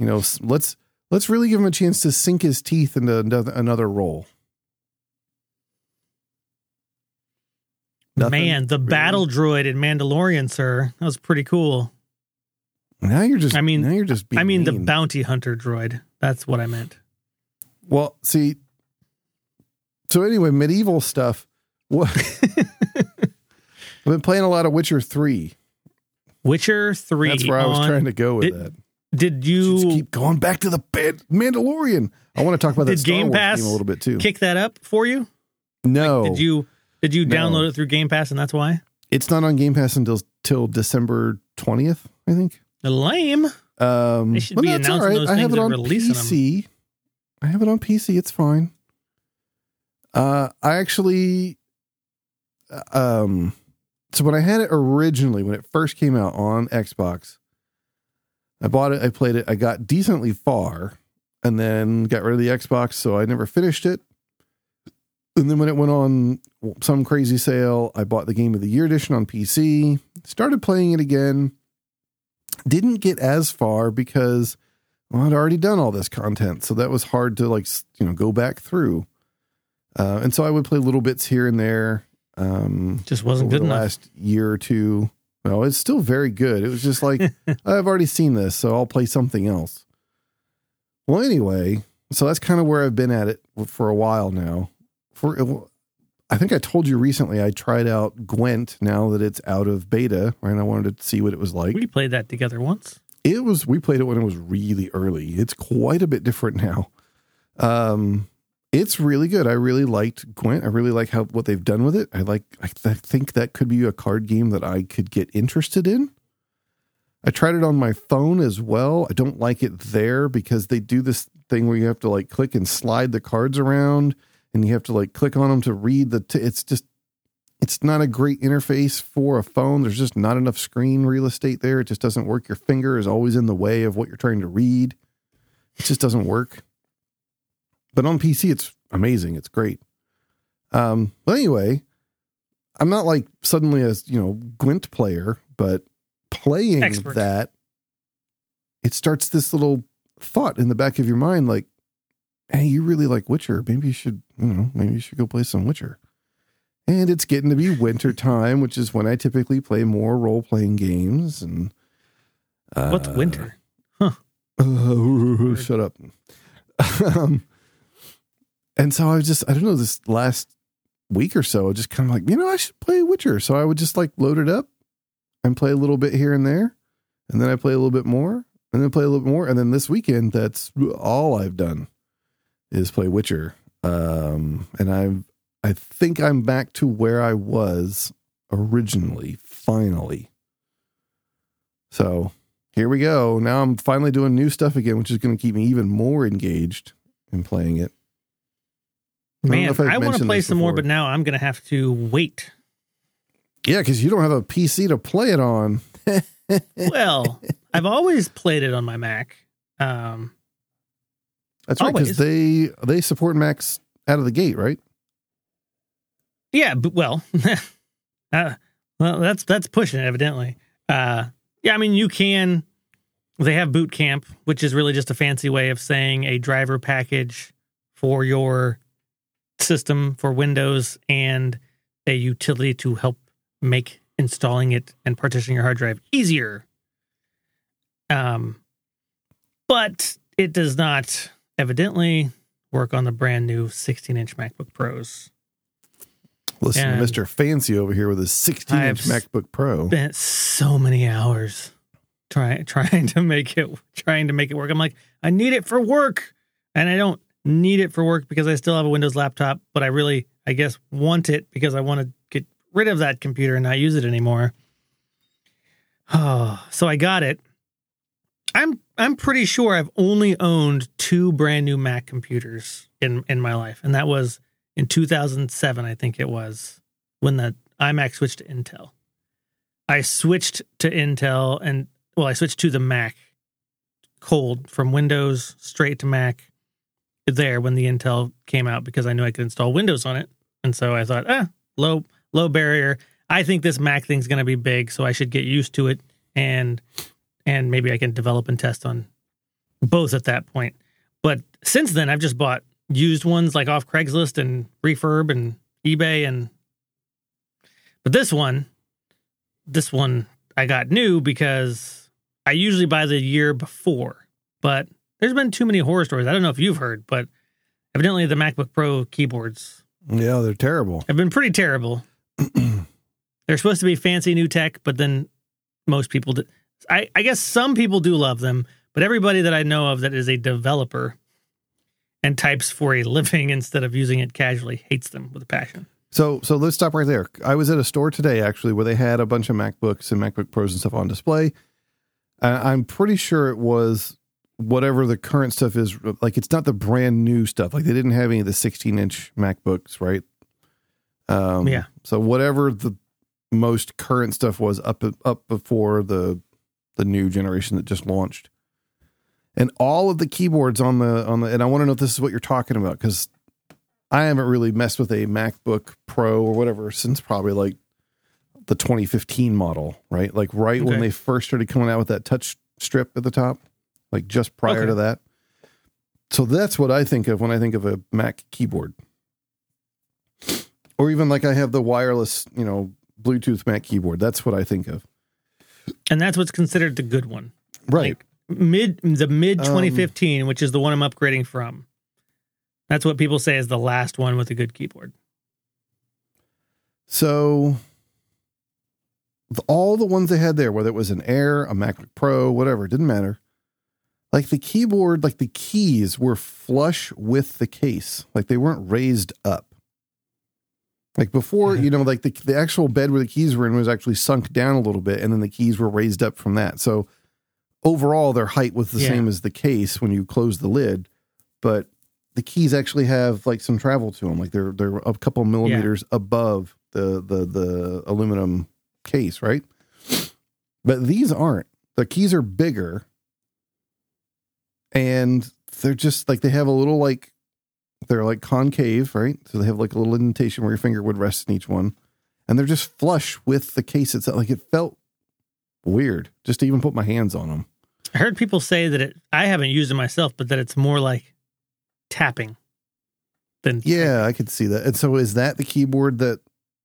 You know, let's let's really give him a chance to sink his teeth into another, another role. Nothing, Man, the really. battle droid in Mandalorian, sir, that was pretty cool. Now you're just. I mean, now you're just. Being I mean, mean, the bounty hunter droid. That's what I meant. Well, see. So anyway, medieval stuff. What? I've been playing a lot of Witcher three. Witcher three. That's where on, I was trying to go with did, that. Did you just keep going back to the band, Mandalorian? I want to talk about that Star Game Wars Pass game a little bit too. Kick that up for you? No. Like, did you did you no. download it through Game Pass and that's why? It's not on Game Pass until till December twentieth, I think. Lame. Um, they should but be that's announcing all right. those I things have it on P C. Them. I have it on P C. It's fine. Uh, I actually, um, so when I had it originally, when it first came out on Xbox, I bought it, I played it, I got decently far, and then got rid of the Xbox, so I never finished it. And then when it went on some crazy sale, I bought the Game of the Year edition on P C, started playing it again, didn't get as far because well, I'd already done all this content, so that was hard to like you know go back through. Uh, and so I would play little bits here and there. Um, just wasn't good enough. Last year or two. No, it's still very good. It was just like, I've already seen this, so I'll play something else. Well, anyway, so that's kind of where I've been at it for a while now. For I think I told you recently I tried out Gwent now that it's out of beta, and I wanted to see what it was like. We played that together once. It was we played it when it was really early. It's quite a bit different now. Um, it's really good. I really liked Gwent. I really like how what they've done with it. I like. I th- think that could be a card game that I could get interested in. I tried it on my phone as well. I don't like it there because they do this thing where you have to like click and slide the cards around, and you have to like click on them to read the. T- it's just, it's not a great interface for a phone. There's just not enough screen real estate there. It just doesn't work. Your finger is always in the way of what you're trying to read. It just doesn't work. But on P C, it's amazing. It's great. Um, but anyway, I'm not like suddenly a, you know, Gwent player, but playing Expert. that, it starts this little thought in the back of your mind, like, hey, you really like Witcher. Maybe you should, you know, maybe you should go play some Witcher. And it's getting to be winter time, which is when I typically play more role-playing games. And uh, what's winter? Huh? Uh, shut up. um, And so I was just, I don't know, this last week or so, just kind of like, you know, I should play Witcher. So I would just like load it up and play a little bit here and there. And then I play a little bit more and then play a little bit more. And then this weekend, that's all I've done is play Witcher. Um, and I'm, I think I'm back to where I was originally, finally. So here we go. Now I'm finally doing new stuff again, which is going to keep me even more engaged in playing it. Man, I, I want to play some before. more, but now I'm going to have to wait. Yeah, because you don't have a P C to play it on. Well, I've always played it on my Mac. Um, That's right, because they, they support Macs out of the gate, right? Yeah, but well, uh, well, that's that's pushing it, evidently. Uh, yeah, I mean, you can. They have Boot Camp, which is really just a fancy way of saying a driver package for your system for Windows and a utility to help make installing it and partitioning your hard drive easier. Um, but it does not evidently work on the brand new sixteen inch MacBook Pros. Listen and to Mister Fancy over here with his sixteen inch MacBook Pro. Spent so many hours trying trying to make it trying to make it work. I'm like, I need it for work, and I don't need it for work because I still have a Windows laptop, but I really, I guess, want it because I want to get rid of that computer and not use it anymore. Oh, so I got it. I'm I'm pretty sure I've only owned two brand new Mac computers in, in my life, and that was in two thousand seven, I think it was, when the iMac switched to Intel. I switched to Intel, and, well, I switched to the Mac cold from Windows straight to Mac there when the Intel came out because I knew I could install Windows on it. And so I thought, ah, low, low barrier. I think this Mac thing's going to be big, so I should get used to it, and and maybe I can develop and test on both at that point. But since then, I've just bought used ones like off Craigslist and Refurb and eBay. and But this one, this one I got new because I usually buy the year before, but there's been too many horror stories. I don't know if you've heard, but evidently the MacBook Pro keyboards. Yeah, they're terrible. Have been pretty terrible. They're supposed to be fancy new tech, but then most people do. I, I guess some people do love them, but everybody that I know of that is a developer and types for a living instead of using it casually hates them with a passion. So so let's stop right there. I was at a store today, actually, where they had a bunch of MacBooks and MacBook Pros and stuff on display. I, I'm pretty sure it was whatever the current stuff is. Like, it's not the brand new stuff. Like, they didn't have any of the sixteen-inch MacBooks, right? Um, yeah. So whatever the most current stuff was up up before the the new generation that just launched. And all of the keyboards on the on the and I want to know if this is what you're talking about, because I haven't really messed with a MacBook Pro or whatever since probably like the twenty fifteen model, right? Like right okay. when they first started coming out with that touch strip at the top, like just prior okay. to that. So that's what I think of when I think of a Mac keyboard. Or even like I have the wireless, you know, Bluetooth Mac keyboard. That's what I think of. And that's what's considered the good one. Right. Like mid the mid twenty fifteen, um, which is the one I'm upgrading from. That's what people say is the last one with a good keyboard. So the, all the ones they had there, whether it was an Air, a MacBook Pro, whatever, it didn't matter. Like the keyboard, like the keys were flush with the case. Like they weren't raised up. Like before, you know, like the the actual bed where the keys were in was actually sunk down a little bit, and then the keys were raised up from that. So overall, their height was the yeah. same as the case when you close the lid, but the keys actually have like some travel to them. Like they're they're a couple millimeters yeah. above the the the aluminum case, right? But these aren't. The keys are bigger, and they're just like they have a little like. They're like concave, right? So they have like a little indentation where your finger would rest in each one. And they're just flush with the case itself. Like it felt weird just to even put my hands on them. I heard people say that it, I haven't used it myself, but that it's more like tapping than. Yeah, I could see that. And so is that the keyboard that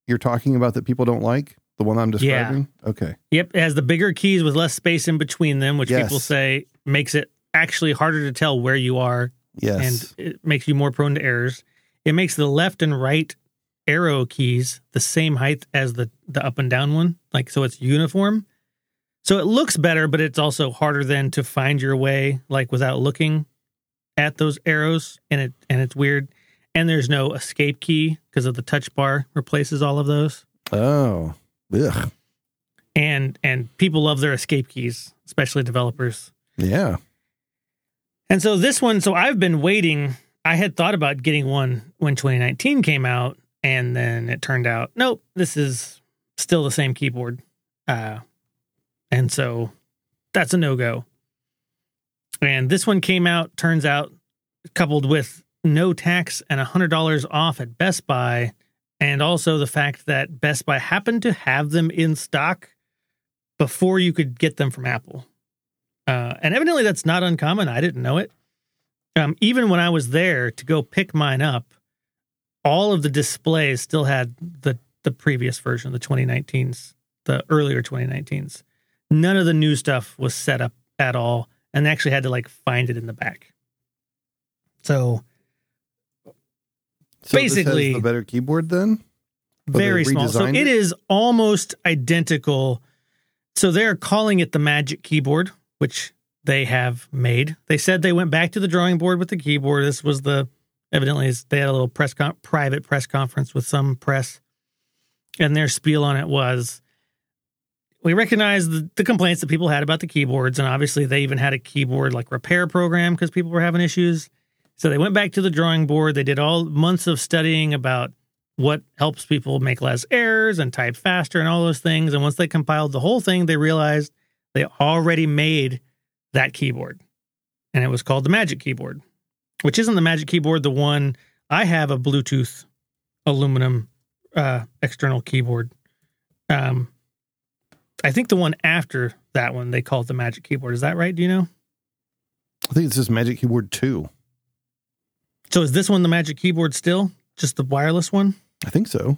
you're talking about that people don't like? The one I'm describing? Yeah. Okay. Yep. It has the bigger keys with less space in between them, which yes. people say makes it actually harder to tell where you are. Yes. And it makes you more prone to errors. It makes the left and right arrow keys the same height as the, the up and down one. Like, so it's uniform. So it looks better, but it's also harder then to find your way, like without looking at those arrows. And it, and it's weird. And there's no escape key because of the touch bar replaces all of those. Oh, ugh. And, and people love their escape keys, especially developers. Yeah. And so this one, so I've been waiting. I had thought about getting one when twenty nineteen came out, and then it turned out, nope, this is still the same keyboard. Uh, and so that's a no-go. And this one came out, turns out, coupled with no tax and one hundred dollars off at Best Buy, and also the fact that Best Buy happened to have them in stock before you could get them from Apple. Uh, and evidently that's not uncommon. I didn't know it. Um, even when I was there to go pick mine up, all of the displays still had the, the previous version, the twenty nineteens, the earlier twenty nineteens. None of the new stuff was set up at all, and they actually had to like find it in the back. So, so basically, this has the better keyboard then? Very small. So it is almost identical So they're calling it the Magic Keyboard, which they have made. They said they went back to the drawing board with the keyboard. This was the, evidently, they had a little press con- private press conference with some press, and their spiel on it was, we recognize the, the complaints that people had about the keyboards, and obviously they even had a keyboard like repair program because people were having issues. So they went back to the drawing board. They did all months of studying about what helps people make less errors and type faster and all those things. And once they compiled the whole thing, they realized they already made that keyboard. And it was called the Magic Keyboard, which isn't the Magic Keyboard, the one I have, a Bluetooth aluminum uh, external keyboard. Um, I think the one after that one, they called the Magic Keyboard. Is that right? Do you know? I think it's just Magic Keyboard two. So is this one the Magic Keyboard still? Just the wireless one? I think so.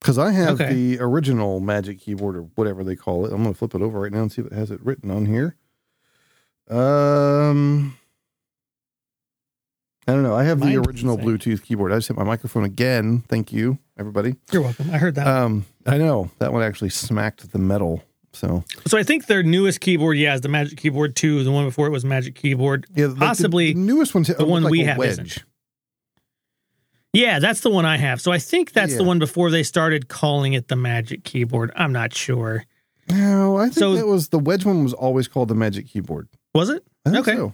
Because I have okay. the original Magic Keyboard or whatever they call it. I'm going to flip it over right now and see what has it written on here. Um, I don't know. I have Mine the original Bluetooth keyboard. I just hit my microphone again. Thank you, everybody. You're welcome. I heard that. Um, I know. That one actually smacked the metal. So so I think their newest keyboard, yeah, is the Magic Keyboard two. The one before it was Magic Keyboard. Yeah, the, Possibly the newest one's the one like we have wedge. Isn't. Yeah, that's the one I have. So I think that's yeah. the one before they started calling it the Magic Keyboard. I'm not sure. No, I think so, that was the wedge one was always called the Magic Keyboard. Was it? I think okay. So.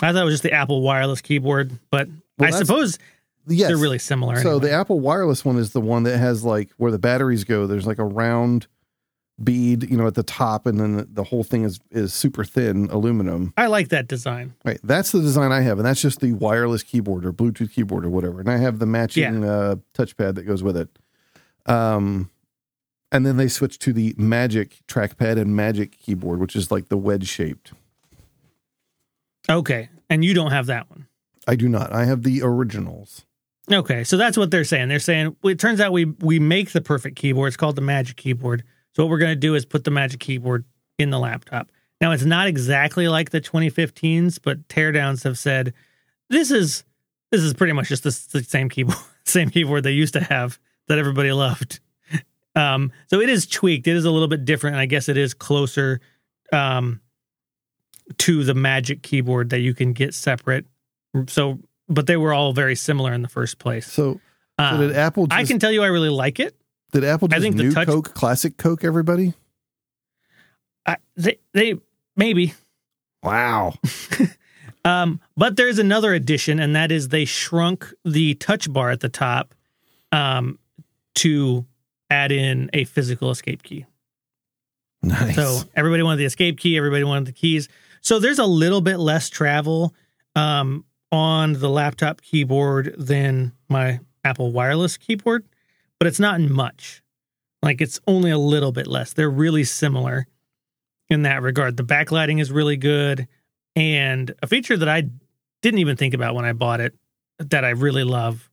I thought it was just the Apple wireless keyboard, but well, I suppose yes. they're really similar. So anyway. The Apple wireless one is the one that has like where the batteries go. There's like a round bead, you know, at the top, and then the, the whole thing is, is super thin aluminum. I like that design. Right. That's the design I have, and that's just the wireless keyboard or Bluetooth keyboard or whatever. And I have the matching yeah. uh, touchpad that goes with it. Um, and then they switched to the Magic trackpad and Magic Keyboard, which is like the wedge-shaped. Okay. And you don't have that one? I do not. I have the originals. Okay. So that's what they're saying. They're saying, well, it turns out we we make the perfect keyboard. It's called the Magic Keyboard. So what we're going to do is put the Magic Keyboard in the laptop. Now, it's not exactly like the twenty fifteens, but teardowns have said this is this is pretty much just the, the same keyboard, same keyboard they used to have that everybody loved. Um, so it is tweaked. It is a little bit different, and I guess it is closer um, to the Magic Keyboard that you can get separate. So, but they were all very similar in the first place. So, um, so did Apple? Just- I can tell you, I really like it. Did Apple just new touch, Coke, classic Coke, everybody? I, they, they, maybe. Wow. um, but there's another addition, and that is they shrunk the touch bar at the top um, to add in a physical escape key. Nice. So everybody wanted the escape key. Everybody wanted the keys. So there's a little bit less travel um, on the laptop keyboard than my Apple wireless keyboard. But it's not much. Like, it's only a little bit less. They're really similar in that regard. The backlighting is really good. And a feature that I didn't even think about when I bought it that I really love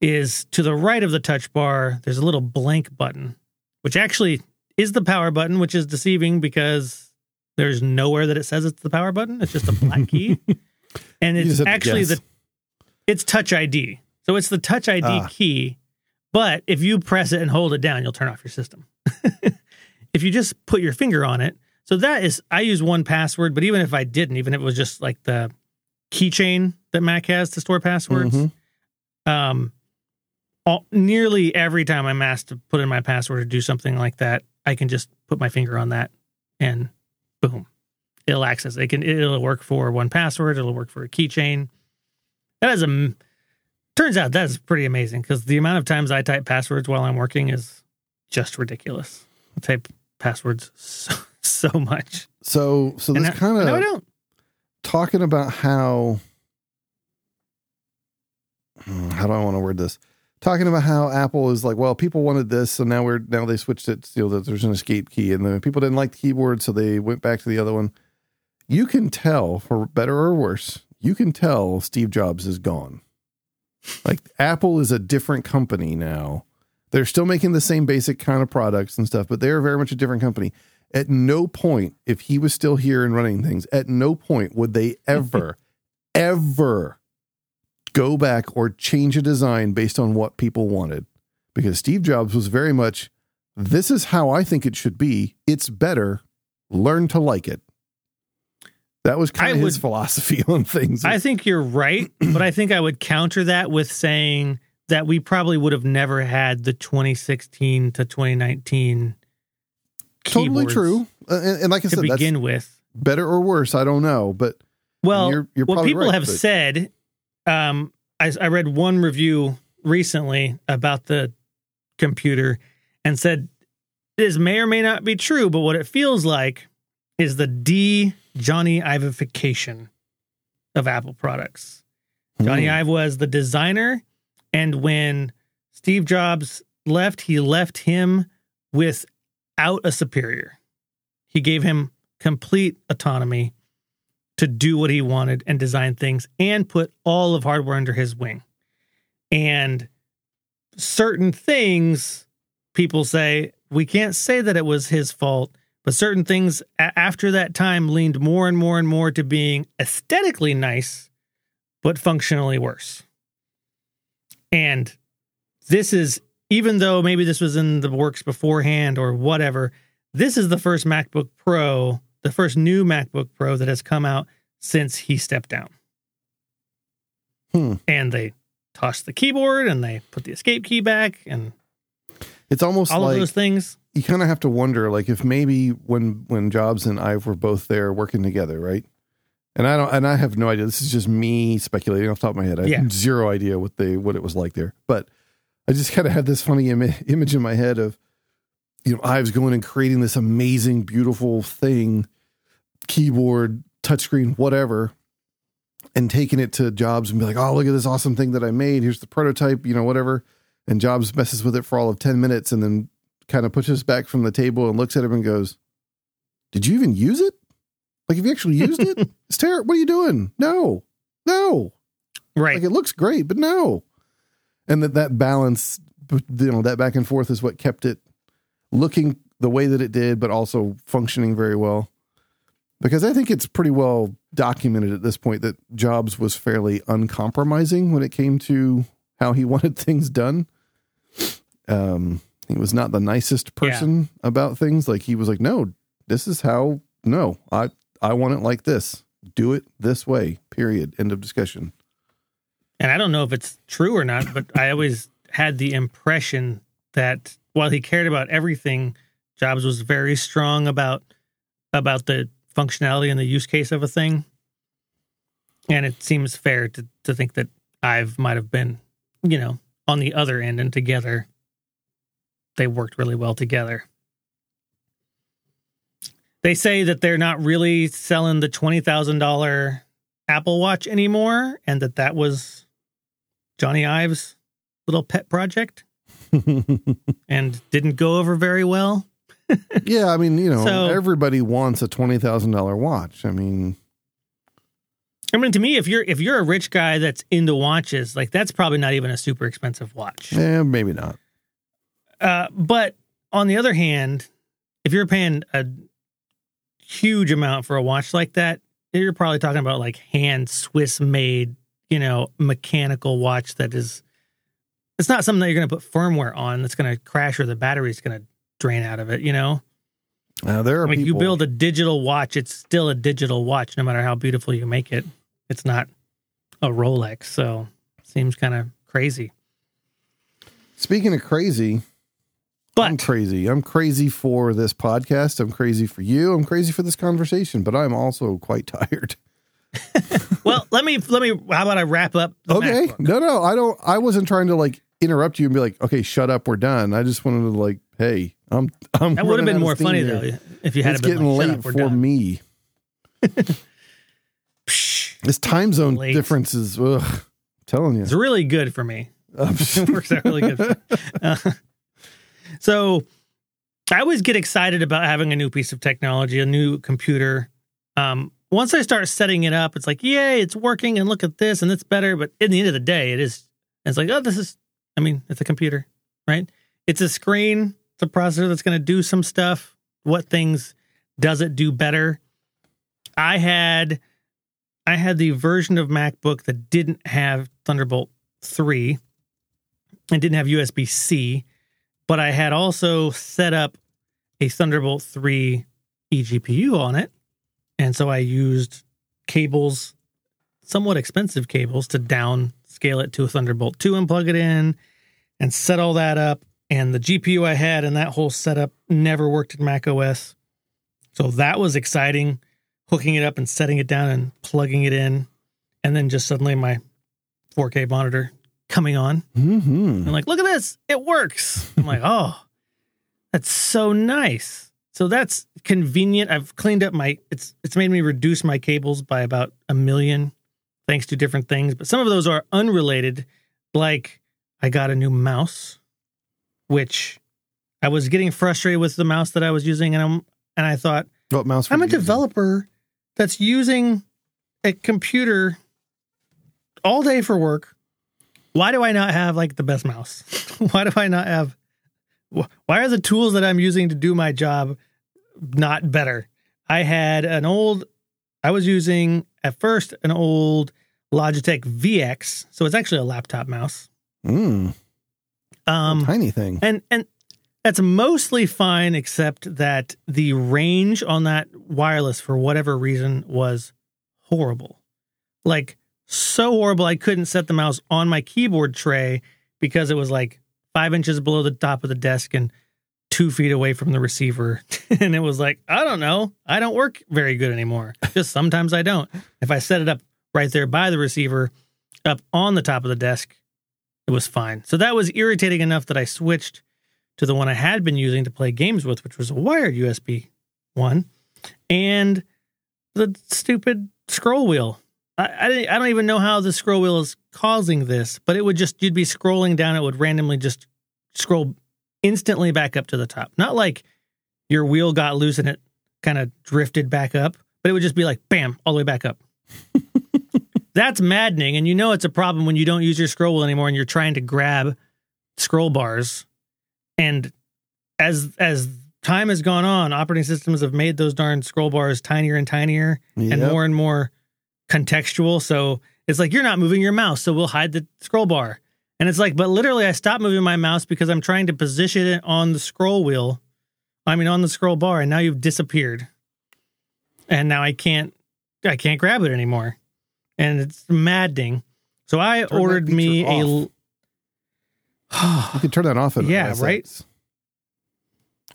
is to the right of the touch bar, there's a little blank button, which actually is the power button, which is deceiving because there's nowhere that it says it's the power button. It's just a black key. And it's actually the, it's Touch I D. So it's the Touch I D ah. key. But if you press it and hold it down, you'll turn off your system. If you just put your finger on it. So that is, I use one Password, but even if I didn't, even if it was just like the keychain that Mac has to store passwords, mm-hmm. um, all, nearly every time I'm asked to put in my password or do something like that, I can just put my finger on that and boom, it'll access it. It can, it'll work for one Password. It'll work for a keychain. That is a... Turns out that's pretty amazing because the amount of times I type passwords while I'm working is just ridiculous. I type passwords so, so much. So, so this kind of no, I don't. Talking about how, how do I want to word this? Talking about how Apple is like, well, people wanted this, so now we're now they switched it. So that there's an escape key, and the people didn't like the keyboard, so they went back to the other one. You can tell, for better or worse, you can tell Steve Jobs is gone. Like, Apple is a different company now. They're still making the same basic kind of products and stuff, but they're very much a different company. At no point, if he was still here and running things, at no point would they ever, ever go back or change a design based on what people wanted. Because Steve Jobs was very much, this is how I think it should be. It's better. Learn to like it. That was kind I of his would, philosophy on things. I think you're right, but I think I would counter that with saying that we probably would have never had the twenty sixteen to twenty nineteen totally true. Uh, and, and like I to said, begin that's with. Better or worse, I don't know. But well, you're, you're what people right, have but. said, um, I, I read one review recently about the computer and said, this may or may not be true, but what it feels like is the D... Johnny Iveification of Apple products. Johnny mm. Ive was the designer, and when Steve Jobs left, he left him without a superior. He gave him complete autonomy to do what he wanted and design things and put all of hardware under his wing. And certain things, people say, we can't say that it was his fault. But certain things after that time leaned more and more and more to being aesthetically nice, but functionally worse. And this is, even though maybe this was in the works beforehand or whatever, this is the first MacBook Pro, the first new MacBook Pro that has come out since he stepped down. Hmm. And they tossed the keyboard and they put the escape key back and it's almost all like of those things. You kind of have to wonder, like, if maybe when when Jobs and Ive were both there working together, right? And I don't, and I have no idea. This is just me speculating off the top of my head. I yeah. have zero idea what they what it was like there. But I just kind of had this funny Im- image in my head of, you know, Ives going and creating this amazing, beautiful thing, keyboard, touchscreen, whatever, and taking it to Jobs and be like, "Oh, look at this awesome thing that I made. Here's the prototype, you know, whatever." And Jobs messes with it for all of ten minutes and then kind of pushes back from the table and looks at him and goes, "Did you even use it? Like, have you actually used it? It's terrible. What are you doing? No, no. Right. Like, it looks great, but no." And that, that balance, you know, that back and forth is what kept it looking the way that it did, but also functioning very well. Because I think it's pretty well documented at this point that Jobs was fairly uncompromising when it came to how he wanted things done. Um, he was not the nicest person yeah. about things. Like, he was like, no, this is how, no, I, I want it like this. Do it this way, period. End of discussion. And I don't know if it's true or not, but I always had the impression that while he cared about everything, Jobs was very strong about, about the functionality and the use case of a thing. And it seems fair to, to think that Ive might've been, you know, on the other end, and together they worked really well together. They say that they're not really selling the twenty thousand dollars Apple Watch anymore, and that that was Johnny Ive's little pet project and didn't go over very well. Yeah, I mean, you know, so, everybody wants a twenty thousand dollars watch. I mean... I mean, to me, if you're if you're a rich guy that's into watches, like, that's probably not even a super expensive watch. Yeah, maybe not. Uh, but on the other hand, if you're paying a huge amount for a watch like that, you're probably talking about, like, hand Swiss made, you know, mechanical watch that is, it's not something that you're going to put firmware on that's going to crash or the battery's going to drain out of it, you know? Now, there are like, people... you build a digital watch, it's still a digital watch, no matter how beautiful you make it. It's not a Rolex, so it seems kind of crazy. Speaking of crazy, but, I'm crazy. I'm crazy for this podcast. I'm crazy for you. I'm crazy for this conversation, but I'm also quite tired. Well, let me, let me, how about I wrap up? The okay. MacBook? No, no, I don't, I wasn't trying to like interrupt you and be like, okay, shut up. We're done. I just wanted to like, hey, I'm, I'm, that would have been more funny here. Though, if you had it's it been getting like, late for done. Me. This time zone late. Difference is, ugh, I'm telling you. It's really good for me. It works out really good. For me. Uh, so I always get excited about having a new piece of technology, a new computer. Um, once I start setting it up, it's like, yay, it's working. And look at this and it's better. But at the end of the day, it is, it's like, oh, this is, I mean, it's a computer, right? It's a screen. It's a processor that's going to do some stuff. What things does it do better? I had, I had the version of MacBook that didn't have Thunderbolt three and didn't have U S B-C. But I had also set up a Thunderbolt three eGPU on it. And so I used cables, somewhat expensive cables, to downscale it to a Thunderbolt two and plug it in and set all that up. And the G P U I had and that whole setup never worked in macOS. So that was exciting, hooking it up and setting it down and plugging it in. And then just suddenly my four K monitor coming on. Mm-hmm. I'm like, look at this. It works. I'm like, oh, that's so nice. So that's convenient. I've cleaned up my, it's it's made me reduce my cables by about a million, thanks to different things. But some of those are unrelated. Like I got a new mouse, which I was getting frustrated with the mouse that I was using. And, I'm, and I thought, what mouse I'm a developer using? That's using a computer all day for work. Why do I not have like the best mouse? Why do I not have, why are the tools that I'm using to do my job not better? I had an old, I was using at first an old Logitech V X. So it's actually a laptop mouse. Mm. Um, tiny thing. And, and that's mostly fine, except that the range on that wireless for whatever reason was horrible. Like so horrible. I couldn't set the mouse on my keyboard tray because it was like five inches below the top of the desk and two feet away from the receiver. And it was like, I don't know. I don't work very good anymore. Just sometimes I don't. If I set it up right there by the receiver, up on the top of the desk, it was fine. So that was irritating enough that I switched to the one I had been using to play games with, which was a wired U S B one, and the stupid scroll wheel. I, I, didn't, I don't even know how the scroll wheel is causing this, but it would just, you'd be scrolling down. It would randomly just scroll instantly back up to the top. Not like your wheel got loose and it kind of drifted back up, but it would just be like, bam, all the way back up. That's maddening. And you know, it's a problem when you don't use your scroll wheel anymore and you're trying to grab scroll bars. And as, as time has gone on, operating systems have made those darn scroll bars tinier and tinier yep. and more and more contextual. So it's like, you're not moving your mouse, so we'll hide the scroll bar. And it's like, but literally I stopped moving my mouse because I'm trying to position it on the scroll wheel. I mean, on the scroll bar, and now you've disappeared. And now I can't, I can't grab it anymore. And it's maddening. So I turn ordered me off. a... You can turn that off. In yeah, right? Sense.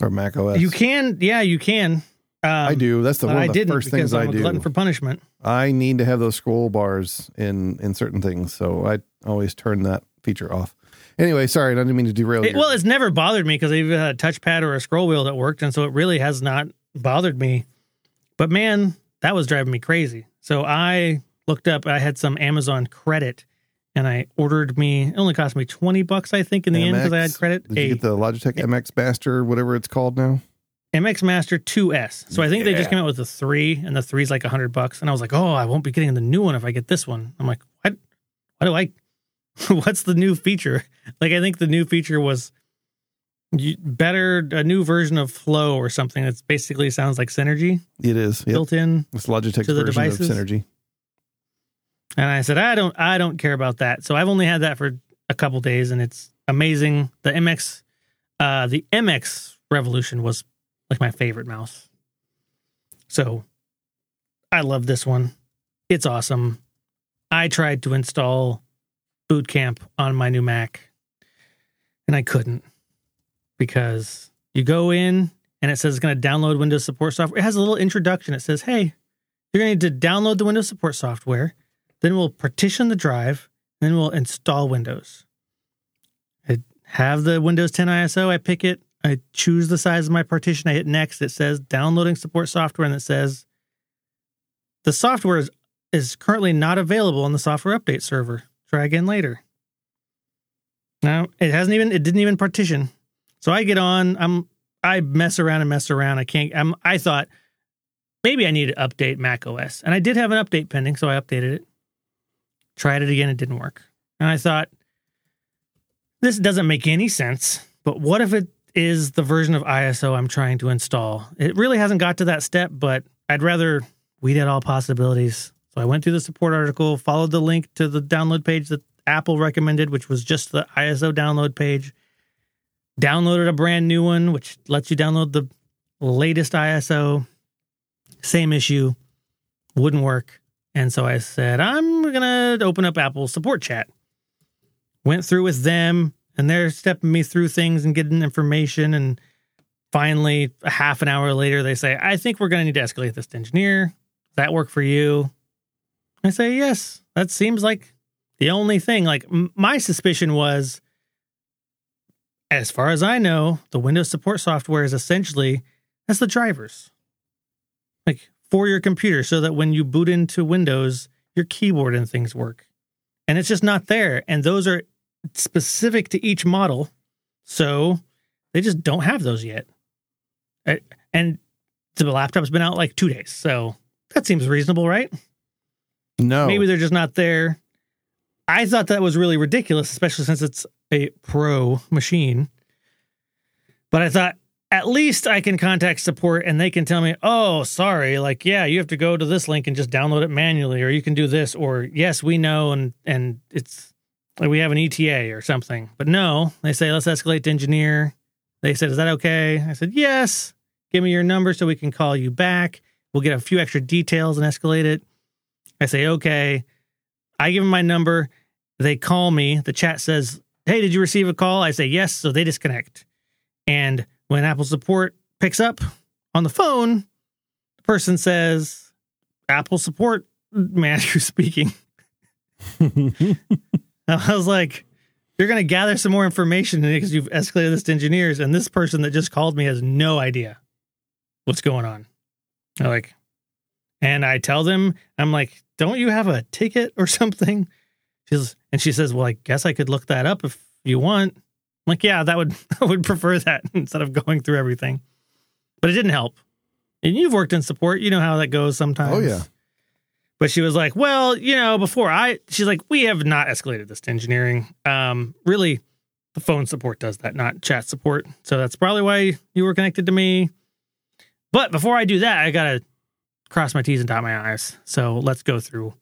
Or Mac O S. You can. Yeah, you can. Um, I do. That's the one of the I first things I'm I do. I'm a glutton for punishment. I need to have those scroll bars in, in certain things, so I always turn that feature off. Anyway, sorry, I didn't mean to derail it, you. Well, it's never bothered me because I even had a touchpad or a scroll wheel that worked, and so it really has not bothered me. But man, that was driving me crazy. So I looked up, I had some Amazon credit, and I ordered me, it only cost me twenty bucks, I think, in the M X, end, because I had credit. Did a, you get the Logitech a, M X Master, whatever it's called now? M X Master two S. So I think yeah. they just came out with the three, and the three is like one hundred bucks. And I was like, oh, I won't be getting the new one if I get this one. I'm like, what? Why do I, what's the new feature? Like, I think the new feature was better, a new version of Flow or something that's basically sounds like Synergy. It is. Yep. Built in. It's Logitech's version devices. Of Synergy. And I said, I don't, I don't care about that. So I've only had that for a couple days, and it's amazing. The M X, uh, the M X Revolution was like my favorite mouse. So I love this one. It's awesome. I tried to install Boot Camp on my new Mac, and I couldn't, because you go in and it says it's going to download Windows support software. It has a little introduction. It says, hey, you're going to need to download the Windows support software. Then we'll partition the drive, and then we'll install Windows. I have the Windows ten I S O. I pick it. I choose the size of my partition. I hit next. It says downloading support software, and it says the software is, is currently not available on the software update server. Try again later. Now, it hasn't even, it didn't even partition. So I get on, I'm, I mess around and mess around. I can't, I'm, I thought maybe I need to update macOS, and I did have an update pending, so I updated it. Tried it again, it didn't work. And I thought, this doesn't make any sense, but what if it is the version of I S O I'm trying to install? It really hasn't got to that step, but I'd rather weed out all possibilities. So I went through the support article, followed the link to the download page that Apple recommended, which was just the I S O download page, downloaded a brand new one, which lets you download the latest I S O. Same issue. Wouldn't work. And so I said, I'm going to open up Apple support chat. Went through with them, and they're stepping me through things and getting information. And finally, a half an hour later, they say, I think we're going to need to escalate this to engineer. Does that work for you? I say, yes, that seems like the only thing. Like, m- my suspicion was, as far as I know, the Windows support software is essentially, that's the drivers. Like, for your computer, so that when you boot into Windows, your keyboard and things work. And it's just not there. And those are specific to each model. So they just don't have those yet. And the laptop's been out like two days. So that seems reasonable, right? No. Maybe they're just not there. I thought that was really ridiculous, especially since it's a pro machine. But I thought, at least I can contact support and they can tell me, oh, sorry, like, yeah, you have to go to this link and just download it manually, or you can do this, or yes, we know, and and it's like we have an E T A or something. But no, they say, let's escalate to engineer. They said, is that okay? I said, yes, give me your number so we can call you back. We'll get a few extra details and escalate it. I say, okay. I give them my number. They call me. The chat says, hey, did you receive a call? I say, yes. So they disconnect. And when Apple support picks up on the phone, the person says, Apple support manager speaking. I was like, you're going to gather some more information because you've escalated this to engineers. And this person that just called me has no idea what's going on. I like, and I tell them, I'm like, don't you have a ticket or something? She's, and she says, well, I guess I could look that up if you want. Like, yeah, that would, I would prefer that instead of going through everything. But it didn't help. And you've worked in support. You know how that goes sometimes. Oh, yeah. But she was like, well, you know, before I, she's like, we have not escalated this to engineering. Um, really, the phone support does that, not chat support. So that's probably why you were connected to me. But before I do that, I got to cross my T's and dot my I's. So let's go through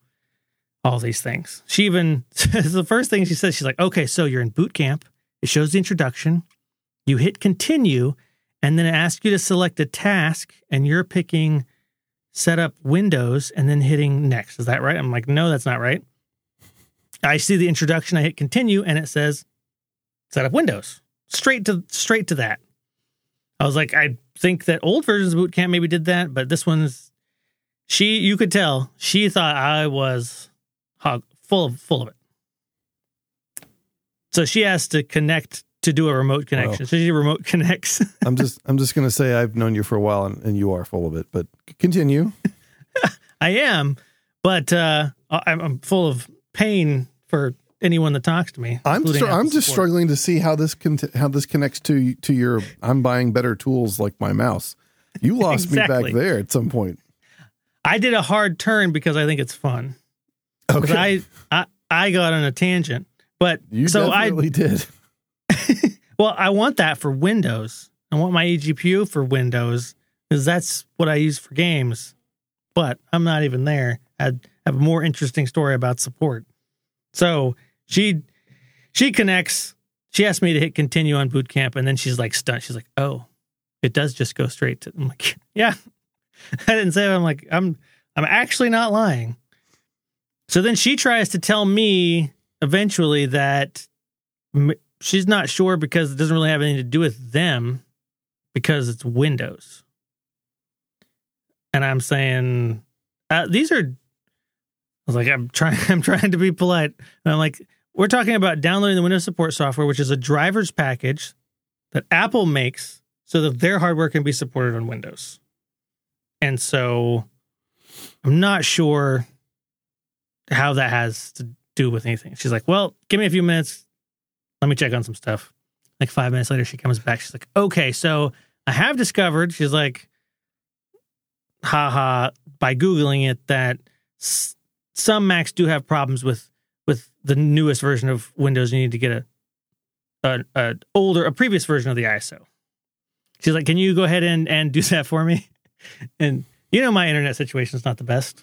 all these things. She even, the first thing she says, she's like, okay, so you're in boot camp. It shows the introduction, you hit continue, and then it asks you to select a task, and you're picking set up Windows and then hitting next. Is that right? I'm like, no, that's not right. I see the introduction, I hit continue, and it says set up Windows. Straight to straight to that. I was like, I think that old versions of Boot Camp maybe did that, but this one's, she, you could tell, she thought I was hog, full of full of it. So she has to connect to do a remote connection. Well, so she remote connects. I'm just I'm just going to say I've known you for a while, and, and you are full of it, but continue. I am, but uh, I'm, I'm full of pain for anyone that talks to me. I'm str- I'm just support. struggling to see how this con- how this connects to to your I'm buying better tools like my mouse. You lost exactly. me back there at some point. I did a hard turn because I think it's fun. Okay. I, I I got on a tangent. But you so definitely I did. Well, I want that for Windows. I want my eGPU for Windows because that's what I use for games. But I'm not even there. I have a more interesting story about support. So she she connects. She asked me to hit continue on Boot Camp, and then she's like stunned. She's like, "Oh, it does just go straight to." I'm like, "Yeah, I didn't say that." I'm like, "I'm I'm actually not lying." So then she tries to tell me. Eventually that she's not sure because it doesn't really have anything to do with them because it's Windows. And I'm saying, uh, these are, I was like, I'm trying, I'm trying to be polite. And I'm like, we're talking about downloading the Windows support software, which is a driver's package that Apple makes so that their hardware can be supported on Windows. And so I'm not sure how that has to do with anything. She's like, well, give me a few minutes. Let me check on some stuff. Like five minutes later, she comes back. She's like, okay, so I have discovered, she's like, haha, by Googling it, that s- some Macs do have problems with, with the newest version of Windows. You need to get a, a, a older, a previous version of the I S O. She's like, can you go ahead and, and do that for me? And you know, my internet situation is not the best.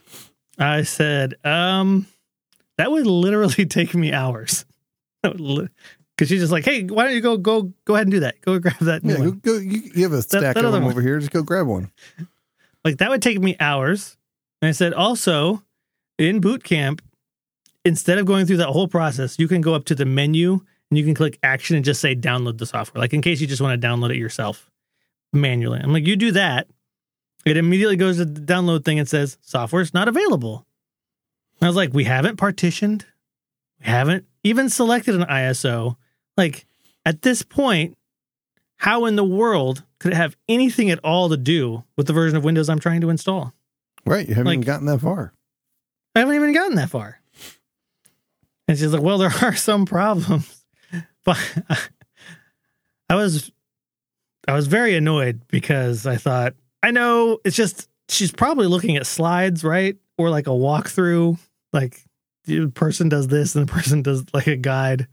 I said, um, that would literally take me hours. That would li- Because she's just like, hey, why don't you go go go ahead and do that? Go grab that. New yeah, one. Go, you, you have a stack that, that of them one. Over here. Just go grab one. Like, that would take me hours. And I said, also, in boot camp, instead of going through that whole process, you can go up to the menu and you can click action and just say download the software. Like, in case you just want to download it yourself manually. I'm like, you do that. It immediately goes to the download thing and says, software's not available. And I was like, we haven't partitioned. We haven't even selected an I S O. Like, at this point, how in the world could it have anything at all to do with the version of Windows I'm trying to install? Right. You haven't like, even gotten that far. I haven't even gotten that far. And she's like, well, there are some problems. But I was, I was very annoyed because I thought, I know it's just, she's probably looking at slides, right? Or like a walkthrough, like the person does this and the person does like a guide.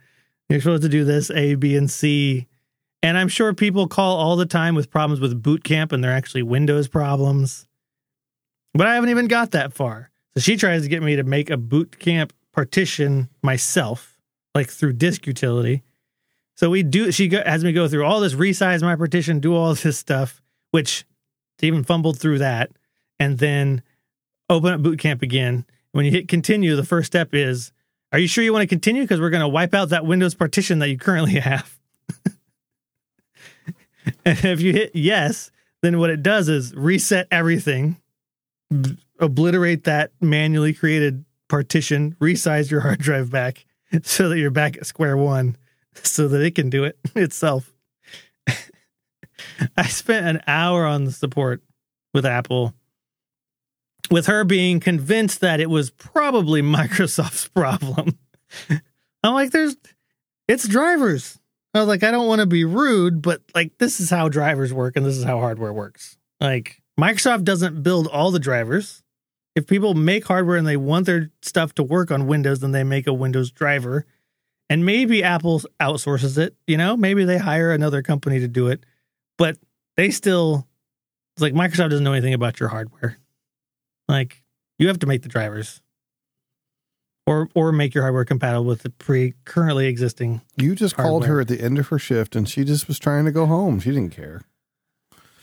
You're supposed to do this, A, B, and C. And I'm sure people call all the time with problems with boot camp, and they're actually Windows problems. But I haven't even got that far. So she tries to get me to make a boot camp partition myself, like through disk utility. So we do. She has me go through all this, resize my partition, do all this stuff, which even fumbled through that, and then open up boot camp again. When you hit continue, the first step is, are you sure you want to continue? Because we're going to wipe out that Windows partition that you currently have. And if you hit yes, then what it does is reset everything, b- obliterate that manually created partition, resize your hard drive back so that you're back at square one so that it can do it itself. I spent an hour on the support with Apple, with her being convinced that it was probably Microsoft's problem. I'm like, there's, it's drivers. I was like, I don't want to be rude, but like, this is how drivers work and this is how hardware works. Like, Microsoft doesn't build all the drivers. If people make hardware and they want their stuff to work on Windows, then they make a Windows driver. And maybe Apple outsources it, you know, maybe they hire another company to do it, but they still, it's like, Microsoft doesn't know anything about your hardware. Like, you have to make the drivers, or or make your hardware compatible with the pre currently existing. You just hardware. Called her at the end of her shift, and she just was trying to go home. She didn't care.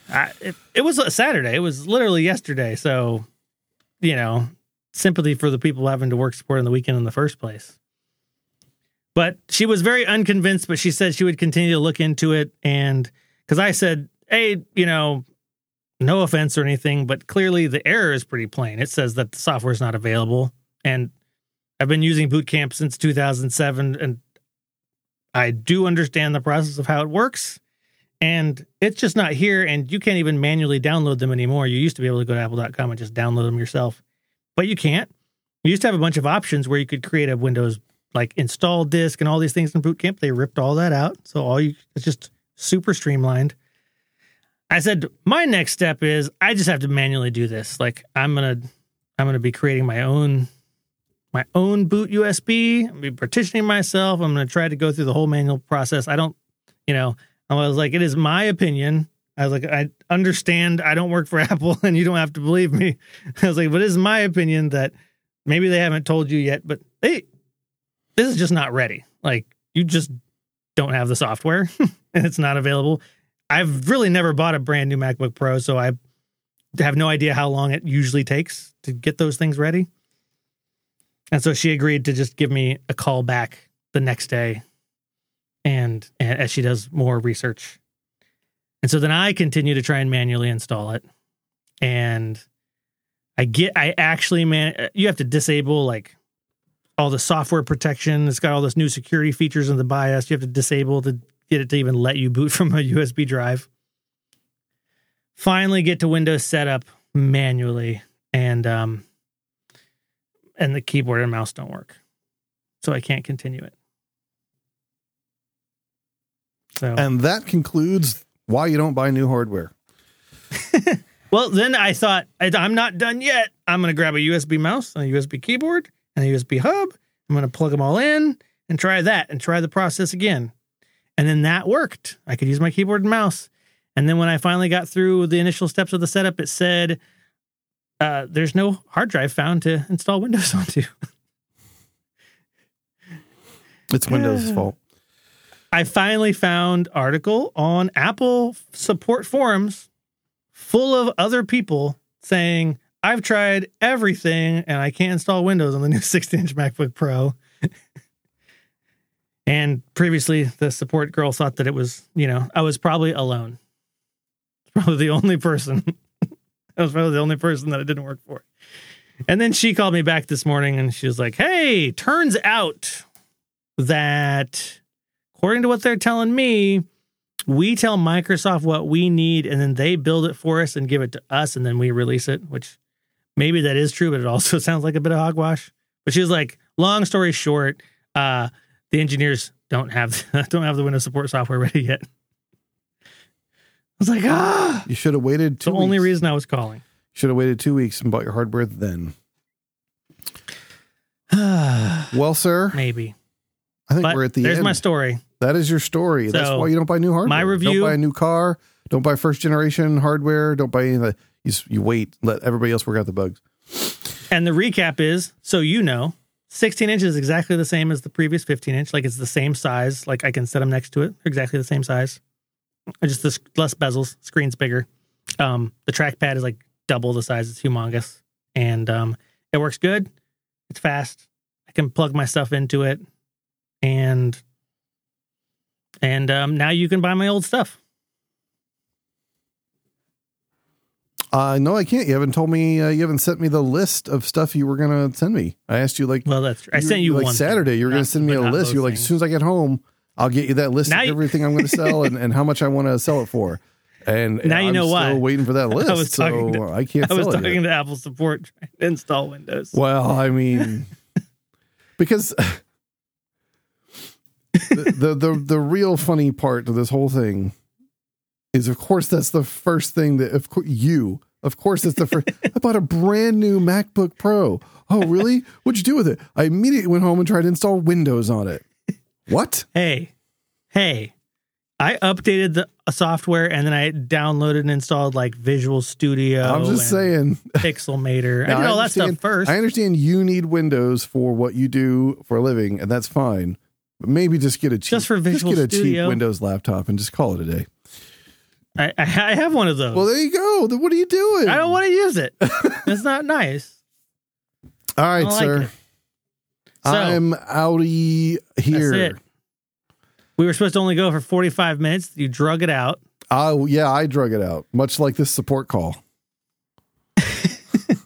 I, it, it was a Saturday. It was literally yesterday. So, you know, sympathy for the people having to work support on the weekend in the first place. But she was very unconvinced. But she said she would continue to look into it, and because I said, hey, you know. No offense or anything, but clearly the error is pretty plain. It says that the software is not available. And I've been using Boot Camp since two thousand seven, and I do understand the process of how it works. And it's just not here, and you can't even manually download them anymore. You used to be able to go to apple dot com and just download them yourself, but you can't. You used to have a bunch of options where you could create a Windows, like install disk and all these things in Boot Camp. They ripped all that out. So all you, it's just super streamlined. I said, my next step is I just have to manually do this. Like, I'm going to, I'm going to be creating my own, my own boot U S B. I'm going to be partitioning myself. I'm going to try to go through the whole manual process. I don't, you know, I was like, it is my opinion. I was like, I understand I don't work for Apple and you don't have to believe me. I was like, but it is my opinion that maybe they haven't told you yet, but hey, this is just not ready. Like, you just don't have the software and it's not available. I've really never bought a brand new MacBook Pro, so I have no idea how long it usually takes to get those things ready. And so she agreed to just give me a call back the next day, and, and as she does more research. And so then I continue to try and manually install it. And I get, I actually, man, you have to disable like all the software protection. It's got all this new security features in the BIOS. You have to disable the get it to even let you boot from a U S B drive. Finally get to Windows setup manually, and um, and the keyboard and mouse don't work. So I can't continue it. So, and that concludes why you don't buy new hardware. Well, then I thought, I'm not done yet. I'm going to grab a U S B mouse and a U S B keyboard and a U S B hub. I'm going to plug them all in and try that and try the process again. And then that worked. I could use my keyboard and mouse. And then when I finally got through the initial steps of the setup, it said, uh, there's no hard drive found to install Windows onto. It's Windows' fault. I finally found article on Apple support forums full of other people saying, I've tried everything and I can't install Windows on the new sixteen inch MacBook Pro. And previously the support girl thought that it was, you know, I was probably alone. Probably the only person. I was probably the only person that it didn't work for. And then she called me back this morning and she was like, hey, turns out that according to what they're telling me, we tell Microsoft what we need and then they build it for us and give it to us and then we release it, which maybe that is true, but it also sounds like a bit of hogwash. But she was like, long story short, uh, the engineers don't have don't have the Windows support software ready yet. I was like, ah! You should have waited two weeks. The only reason I was calling. Should have waited two weeks and bought your hardware then. Well, sir. Maybe. I think but we're at the there's end. There's my story. That is your story. So that's why you don't buy new hardware. My review. Don't buy a new car. Don't buy first generation hardware. Don't buy any of that. You, you wait. Let everybody else work out the bugs. And the recap is, so you know, sixteen inch is exactly the same as the previous fifteen inch. Like it's the same size. Like I can set them next to it. They're exactly the same size. Just the less bezels. Screen's bigger. Um, the trackpad is like double the size. It's humongous. And um, it works good. It's fast. I can plug my stuff into it. And and um, now you can buy my old stuff. Uh, no, I can't. You haven't told me. Uh, you haven't sent me the list of stuff you were gonna send me. I asked you like. Well, that's true. I sent you, you like one Saturday. You were gonna send me a list. You're like, as soon as I get home, I'll get you that list now of you- everything I'm gonna sell and, and how much I want to sell it for. And now you I'm know why. Still waiting for that list. I was talking so to, I can't. I was sell talking it to Apple support trying to install Windows. Well, I mean, because. the, the the the real funny part to this whole thing is, of course, that's the first thing that of course you of course that's the first. I bought a brand new MacBook Pro. Oh, really? What'd you do with it? I immediately went home and tried to install Windows on it. What? Hey, hey! I updated the software and then I downloaded and installed like Visual Studio. I'm just and saying, Pixelmator. I did all I that stuff first. I understand you need Windows for what you do for a living, and that's fine. But maybe just get a cheap, just for Visual just get a Studio. cheap Windows laptop and just call it a day. I, I have one of those. Well, there you go. Then what are you doing? I don't want to use it. It's not nice. All right, sir. Like so, I'm outie here. That's it. We were supposed to only go for forty-five minutes. You drug it out. Oh, yeah, I drug it out. Much like this support call.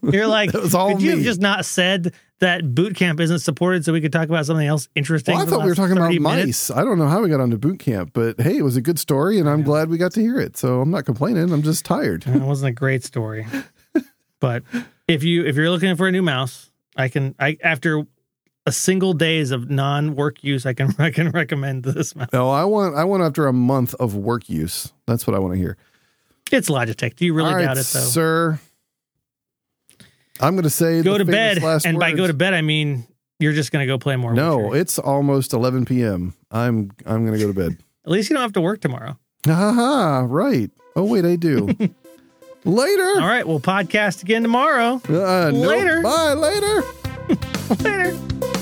You're like, could me. you have just not said that boot camp isn't supported so we could talk about something else interesting? Well, I thought we were talking about mice. I don't know how we got onto boot camp, but hey, it was a good story, and I'm yeah. glad we got to hear it. So I'm not complaining. I'm just tired. It wasn't a great story. But if, you, if you're looking for a new mouse, I can, I after a single days of non-work use, I can, I can recommend this mouse. No, I want, I want after a month of work use. That's what I want to hear. It's Logitech. Do you really All doubt right, it, though? Sir. I'm going to say go to bed, and words. By go to bed I mean you're just going to go play more. No, Witcher. It's almost eleven p.m. I'm I'm going to go to bed. At least you don't have to work tomorrow. Haha, right. Oh wait, I do. Later. All right, we'll podcast again tomorrow. Uh, later. Nope. Bye. Later. Later.